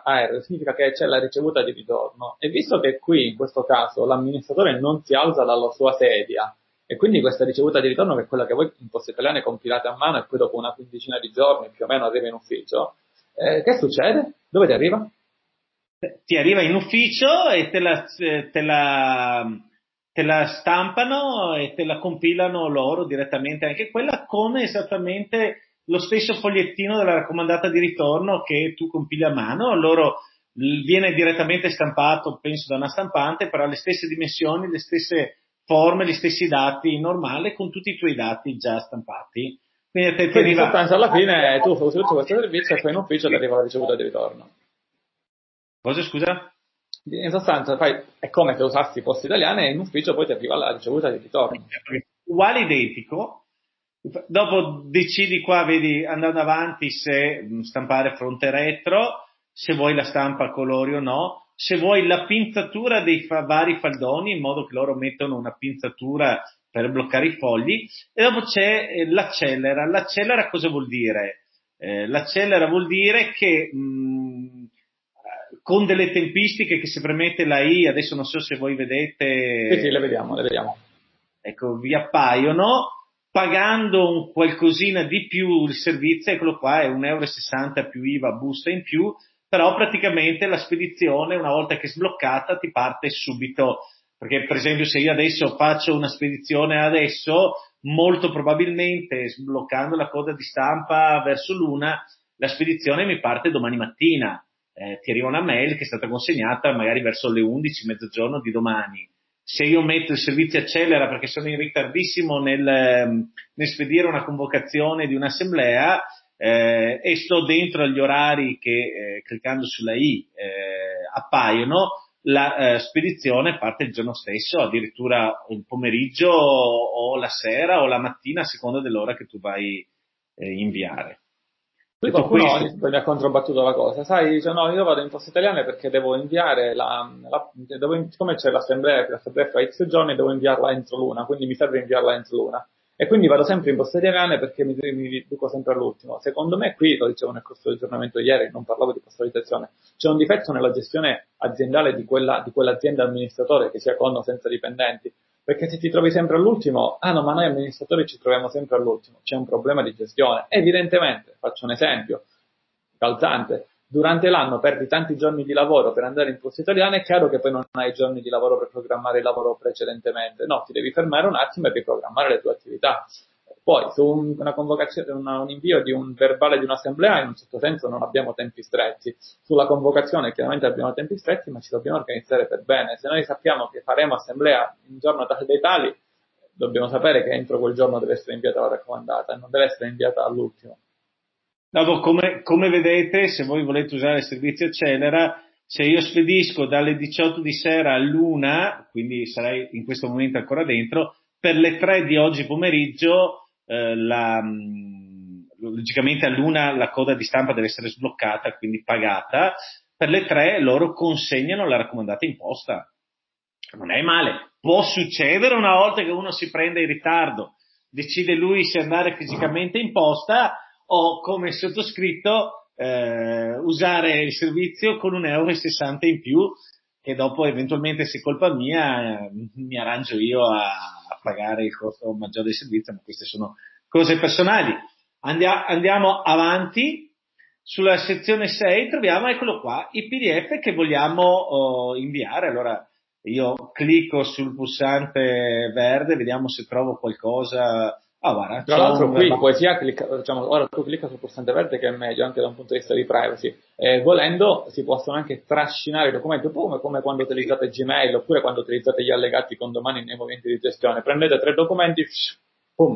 AR, significa che c'è la ricevuta di ritorno. E visto che qui, in questo caso, l'amministratore non si alza dalla sua sedia, e quindi questa ricevuta di ritorno, che è quella che voi in Poste Italiane compilate a mano e poi dopo una quindicina di giorni più o meno arriva in ufficio, che succede? Dove ti arriva? Ti arriva in ufficio e te la stampano e te la compilano loro direttamente, anche quella, come esattamente lo stesso fogliettino della raccomandata di ritorno che tu compili a mano. Loro viene direttamente stampato, penso, da una stampante, però ha le stesse dimensioni, le stesse forme, gli stessi dati normale, con tutti i tuoi dati già stampati. Quindi in sostanza alla fine tu usi questo servizio e poi in ufficio ti arriva la ricevuta di ritorno. Cosa, scusa? In sostanza è come se usassi Poste Italiane e in ufficio poi ti arriva la ricevuta di ritorno. Uguale, identico. Dopo decidi qua, vedi, andando avanti, se stampare fronte retro, se vuoi la stampa a colori o no, se vuoi la pinzatura dei vari faldoni, in modo che loro mettono una pinzatura per bloccare i fogli, e dopo c'è l'accelera. L'accelera cosa vuol dire? L'accelera vuol dire che con delle tempistiche che si premette la I, adesso non so se voi vedete... Sì, le vediamo. Ecco, vi appaiono... Pagando un qualcosina di più il servizio, eccolo qua, è €1,60 più IVA, busta in più, però praticamente la spedizione, una volta che è sbloccata, ti parte subito. Perché per esempio se io adesso faccio una spedizione adesso, molto probabilmente sbloccando la coda di stampa verso l'una, la spedizione mi parte domani mattina. Ti arriva una mail che è stata consegnata magari verso le 11, mezzogiorno di domani. Se io metto il servizio accelera perché sono in ritardissimo nel spedire una convocazione di un'assemblea e sto dentro agli orari che cliccando sulla I appaiono, la spedizione parte il giorno stesso, addirittura il pomeriggio o la sera o la mattina a seconda dell'ora che tu vai inviare. Poi qualcuno mi ha controbattuto la cosa, io vado in Poste Italiane perché devo inviare siccome c'è l'assemblea fra X giorni, devo inviarla entro l'una, quindi mi serve inviarla entro l'una, e quindi vado sempre in Poste Italiane perché mi riduco sempre all'ultimo. Secondo me qui, lo dicevo nel corso di aggiornamento ieri, non parlavo di personalizzazione, c'è un difetto nella gestione aziendale di quell'azienda amministratore, che sia con o senza dipendenti, perché se ti trovi sempre all'ultimo, noi amministratori ci troviamo sempre all'ultimo, c'è un problema di gestione. Evidentemente, faccio un esempio calzante, durante l'anno perdi tanti giorni di lavoro per andare in Poste Italiane, è chiaro che poi non hai giorni di lavoro per programmare il lavoro precedentemente, no, ti devi fermare un attimo e riprogrammare le tue attività. Poi, su una convocazione, un invio di un verbale di un'assemblea, in un certo senso non abbiamo tempi stretti. Sulla convocazione chiaramente abbiamo tempi stretti, ma ci dobbiamo organizzare per bene. Se noi sappiamo che faremo assemblea in giorno tale dei tali, dobbiamo sapere che entro quel giorno deve essere inviata la raccomandata e non deve essere inviata all'ultimo. Dopo, come vedete, se voi volete usare il servizio accelera, se io spedisco dalle 18 di sera all'1, quindi sarei in questo momento ancora dentro, per le 3 di oggi pomeriggio... logicamente all'una la coda di stampa deve essere sbloccata, quindi pagata. Per le 3 loro consegnano la raccomandata in posta. Non è male, può succedere una volta che uno si prende in ritardo, decide lui se andare fisicamente in posta o, come sottoscritto, usare il servizio con €1,60 in più, che dopo eventualmente, se è colpa mia, mi arrangio io a pagare il costo maggiore del servizio, ma queste sono cose personali. Andiamo avanti. Sulla sezione 6 troviamo, eccolo qua, i PDF che vogliamo inviare. Allora io clicco sul pulsante verde, vediamo se trovo qualcosa. Guarda, tra l'altro qui la poesia, ora tu clicca sul pulsante verde, che è meglio anche da un punto di vista di privacy, volendo si possono anche trascinare i documenti, come quando utilizzate Gmail oppure quando utilizzate gli allegati Condomani nei momenti di gestione. Prendete 3 documenti,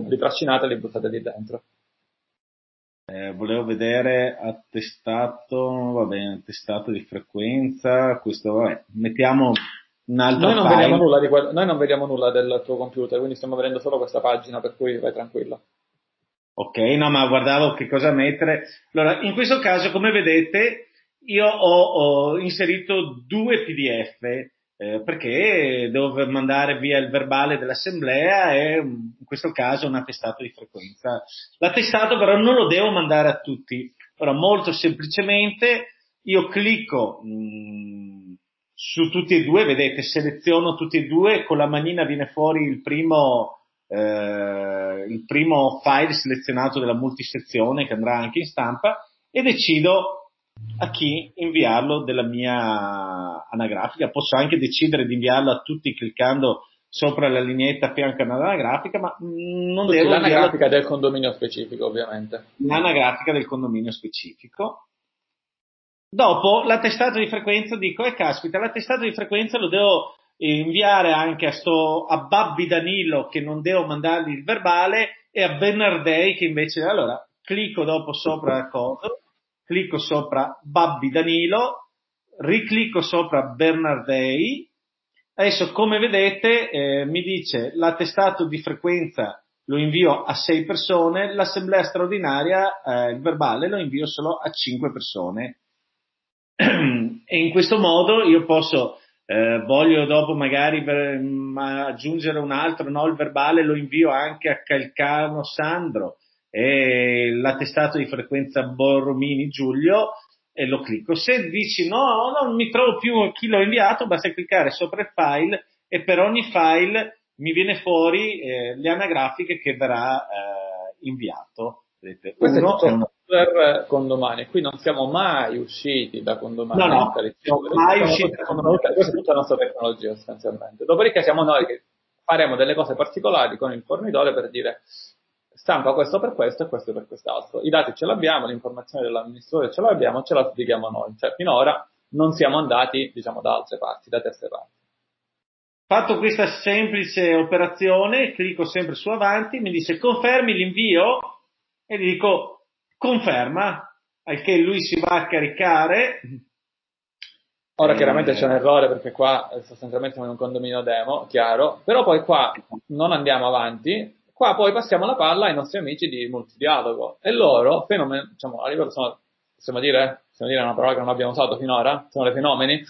li trascinate e li buttate lì dentro. Volevo vedere attestato, va bene, attestato di frequenza, questo vabbè, mettiamo... Noi non vediamo nulla del tuo computer, quindi stiamo vedendo solo questa pagina, per cui vai tranquillo. Ok, no, ma guardavo che cosa mettere. Allora, in questo caso, come vedete, io ho inserito 2 PDF perché devo mandare via il verbale dell'assemblea e in questo caso un attestato di frequenza. L'attestato però non lo devo mandare a tutti. Ora, molto semplicemente, io clicco... su tutti e 2, vedete, seleziono tutti e 2, con la manina viene fuori il primo file selezionato della multisezione, che andrà anche in stampa, e decido a chi inviarlo della mia anagrafica. Posso anche decidere di inviarlo a tutti cliccando sopra la lineetta a fianco all'anagrafica, ma non devo inviarlo. L'anagrafica del condominio specifico, ovviamente. L'anagrafica del condominio specifico. Dopo l'attestato di frequenza dico, caspita, l'attestato di frequenza lo devo inviare anche a Babbi Danilo, che non devo mandargli il verbale, e a Bernardei, che invece... Allora, clicco sopra Babbi Danilo, riclicco sopra Bernardei. Adesso, come vedete, mi dice l'attestato di frequenza lo invio a 6 persone, l'assemblea straordinaria, il verbale, lo invio solo a 5 persone. E in questo modo io posso, voglio dopo magari aggiungere un altro, no, il verbale lo invio anche a Calcano Sandro e l'attestato di frequenza Borromini Giulio e lo clicco. Se dici no, non mi trovo più a chi l'ho inviato, basta cliccare sopra il file e per ogni file mi viene fuori le anagrafiche che verrà inviato. Vedete, questo uno è tutto per Condomani. Qui non siamo mai usciti da Condomani. Questa è tutta la nostra tecnologia sostanzialmente. Dopodiché siamo noi che faremo delle cose particolari con il fornitore per dire stampa questo per questo e questo per quest'altro. I dati ce l'abbiamo, l'informazione dell'amministratore ce l'abbiamo, ce la spieghiamo noi. Cioè finora non siamo andati, diciamo, da altre parti, da terze parti. Fatto questa semplice operazione, clicco sempre su avanti, mi dice confermi l'invio e gli dico conferma, al che lui si va a caricare. Ora chiaramente c'è un errore perché qua sostanzialmente siamo in un condominio demo, chiaro, però poi qua non andiamo avanti, qua poi passiamo la palla ai nostri amici di Multidialogo e loro, diciamo, a livello sono, possiamo dire una parola che non abbiamo usato finora, sono dei fenomeni,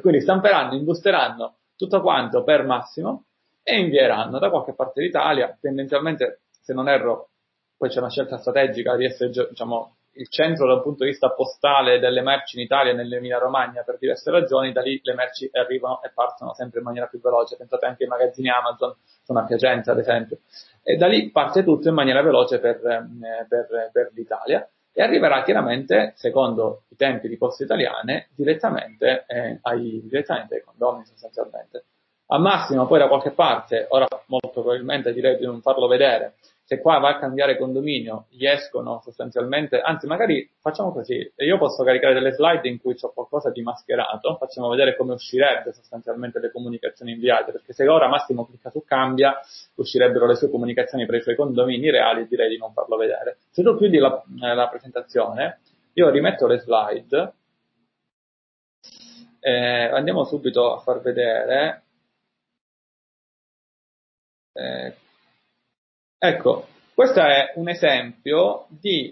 quindi stamperanno, imbusteranno tutto quanto per Massimo e invieranno da qualche parte d'Italia, tendenzialmente, se non erro, poi c'è una scelta strategica di essere, diciamo, il centro dal punto di vista postale delle merci in Italia e nell'Emilia Romagna per diverse ragioni, da lì le merci arrivano e partono sempre in maniera più veloce, pensate anche ai magazzini Amazon, sono a Piacenza ad esempio, e da lì parte tutto in maniera veloce per l'Italia e arriverà chiaramente, secondo i tempi di Poste Italiane, direttamente ai condomini sostanzialmente. A Massimo poi da qualche parte, ora molto probabilmente direi di non farlo vedere, se qua va a cambiare condominio gli escono sostanzialmente, anzi magari facciamo così, io posso caricare delle slide in cui c'ho qualcosa di mascherato, facciamo vedere come uscirebbe sostanzialmente le comunicazioni inviate, perché se ora Massimo clicca su cambia uscirebbero le sue comunicazioni per i suoi condomini reali, direi di non farlo vedere. Se tu chiudi la presentazione, io rimetto le slide, andiamo subito a far vedere, ecco, questo è un esempio di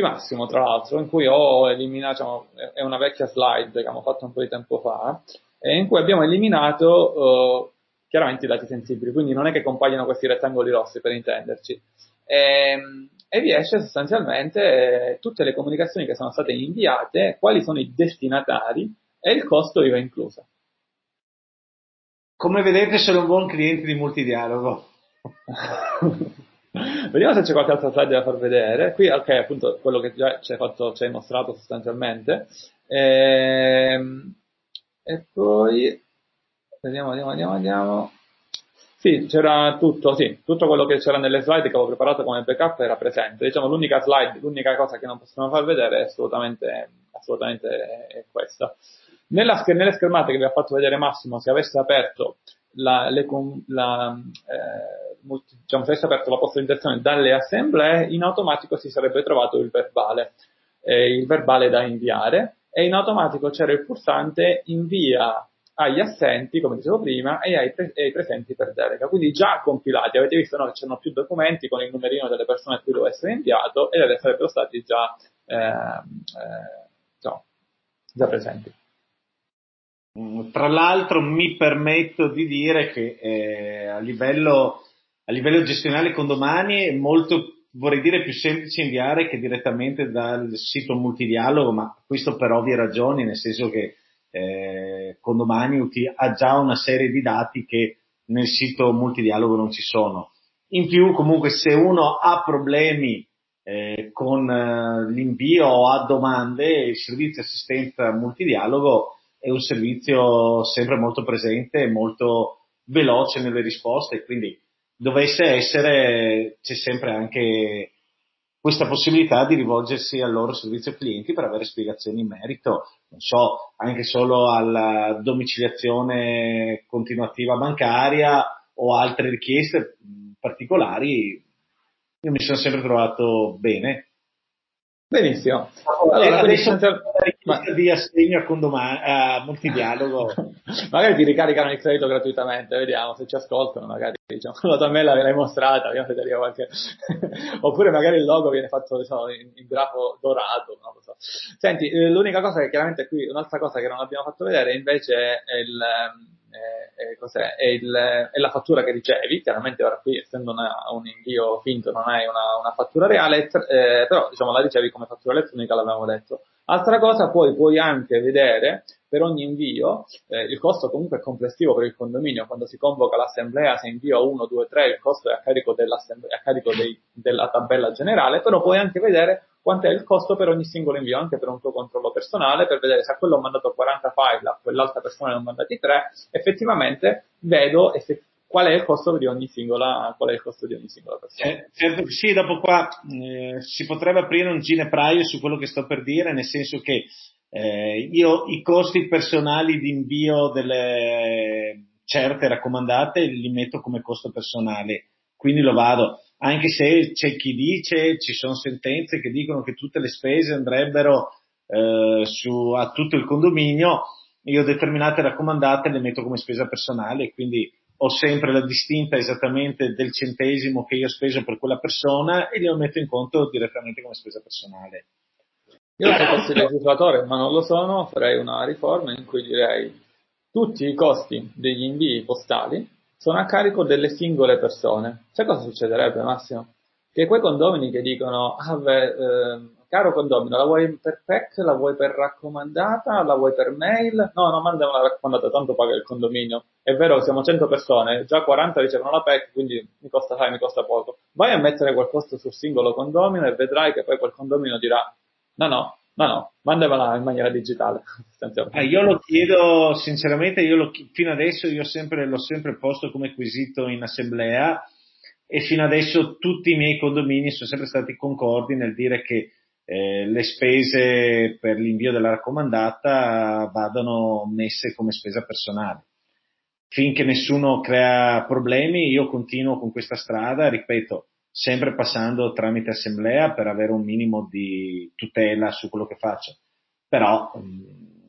Massimo, tra l'altro, in cui ho eliminato, diciamo, è una vecchia slide che abbiamo fatto un po' di tempo fa, in cui abbiamo eliminato chiaramente i dati sensibili, quindi non è che compaiono questi rettangoli rossi, per intenderci, e vi esce sostanzialmente tutte le comunicazioni che sono state inviate, quali sono i destinatari e il costo IVA incluso. Come vedete sono un buon cliente di Multidialogo. Vediamo se c'è qualche altra slide da far vedere. Qui, ok, appunto quello che già ci hai mostrato sostanzialmente. E poi andiamo. Sì, c'era tutto, tutto quello che c'era nelle slide che avevo preparato come backup era presente. Diciamo l'unica slide, l'unica cosa che non possiamo far vedere è assolutamente questa. Nelle schermate che vi ha fatto vedere Massimo, se avesse aperto la posterizzazione dalle assemblee, in automatico si sarebbe trovato il verbale da inviare, e in automatico c'era il pulsante invia agli assenti, come dicevo prima, e ai presenti per delega, quindi già compilati. Avete visto, no, che c'erano più documenti con il numerino delle persone a cui doveva essere inviato e sarebbero stati già presenti. Tra l'altro mi permetto di dire che a livello gestionale Condomani è molto, vorrei dire, più semplice inviare che direttamente dal sito Multidialogo, ma questo per ovvie ragioni, nel senso che Condomani ha già una serie di dati che nel sito Multidialogo non ci sono. In più, comunque, se uno ha problemi con l'invio o ha domande, il servizio assistenza Multidialogo è un servizio sempre molto presente e molto veloce nelle risposte, quindi dovesse essere, c'è sempre anche questa possibilità di rivolgersi al loro servizio clienti per avere spiegazioni in merito, non so, anche solo alla domiciliazione continuativa bancaria o altre richieste particolari. Io mi sono sempre trovato bene. Benissimo. Allora, adesso vi assegno a Condomani, a Multidialogo. Magari ti ricaricano il credito gratuitamente, vediamo se ci ascoltano, magari diciamo, la tabella ve l'hai mostrata, vediamo se ti arriva qualche... Oppure magari il logo viene fatto in grafo dorato, non lo so. Senti, l'unica cosa che chiaramente qui, un'altra cosa che non abbiamo fatto vedere invece è la fattura che ricevi. Chiaramente ora qui, essendo un invio finto, non hai una fattura reale, però diciamo la ricevi come fattura elettronica, l'avevamo detto. Altra cosa, poi puoi anche vedere per ogni invio il costo comunque complessivo per il condominio. Quando si convoca l'assemblea, se invio 1, 2, 3 il costo è a carico della tabella generale, però puoi anche vedere quanto è il costo per ogni singolo invio, anche per un tuo controllo personale, per vedere se a quello ho mandato 40 file, a quell'altra persona ne ho mandati 3, effettivamente vedo qual è il costo di ogni singola, persona. Certo, sì, dopo qua si potrebbe aprire un ginepraio su quello che sto per dire, nel senso che io i costi personali di invio delle certe raccomandate li metto come costo personale, quindi lo vado. Anche se c'è chi dice, ci sono sentenze che dicono che tutte le spese andrebbero a tutto il condominio, io determinate raccomandate le metto come spesa personale, quindi ho sempre la distinta esattamente del centesimo che io ho speso per quella persona e glielo metto in conto direttamente come spesa personale. Io se fossi legislatore, ma non lo sono, farei una riforma in cui direi tutti i costi degli invii postali sono a carico delle singole persone. Sai cosa succederebbe, Massimo? Che quei condomini che dicono caro condomino, la vuoi per PEC, la vuoi per raccomandata, la vuoi per mail? No, non mandano la raccomandata, tanto paga il condominio. È vero, siamo 100 persone, già 40 ricevono la PEC, quindi mi costa poco. Vai a mettere quel costo sul singolo condomino e vedrai che poi quel condomino dirà no, mandamela in maniera digitale. Io lo chiedo sinceramente, fino adesso l'ho sempre posto come quesito in assemblea e fino adesso tutti i miei condomini sono sempre stati concordi nel dire che le spese per l'invio della raccomandata vadano messe come spesa personale. Finché nessuno crea problemi, io continuo con questa strada, ripeto, sempre passando tramite assemblea per avere un minimo di tutela su quello che faccio. Però,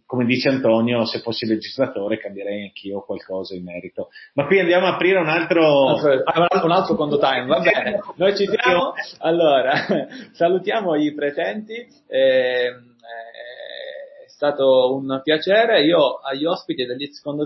come dice Antonio, se fossi legislatore cambierei anch'io qualcosa in merito. Ma qui andiamo a aprire un altro Condo Time, va bene. Noi ci siamo. Allora, salutiamo i presenti. È stato un piacere. Io agli ospiti dell'It's Condo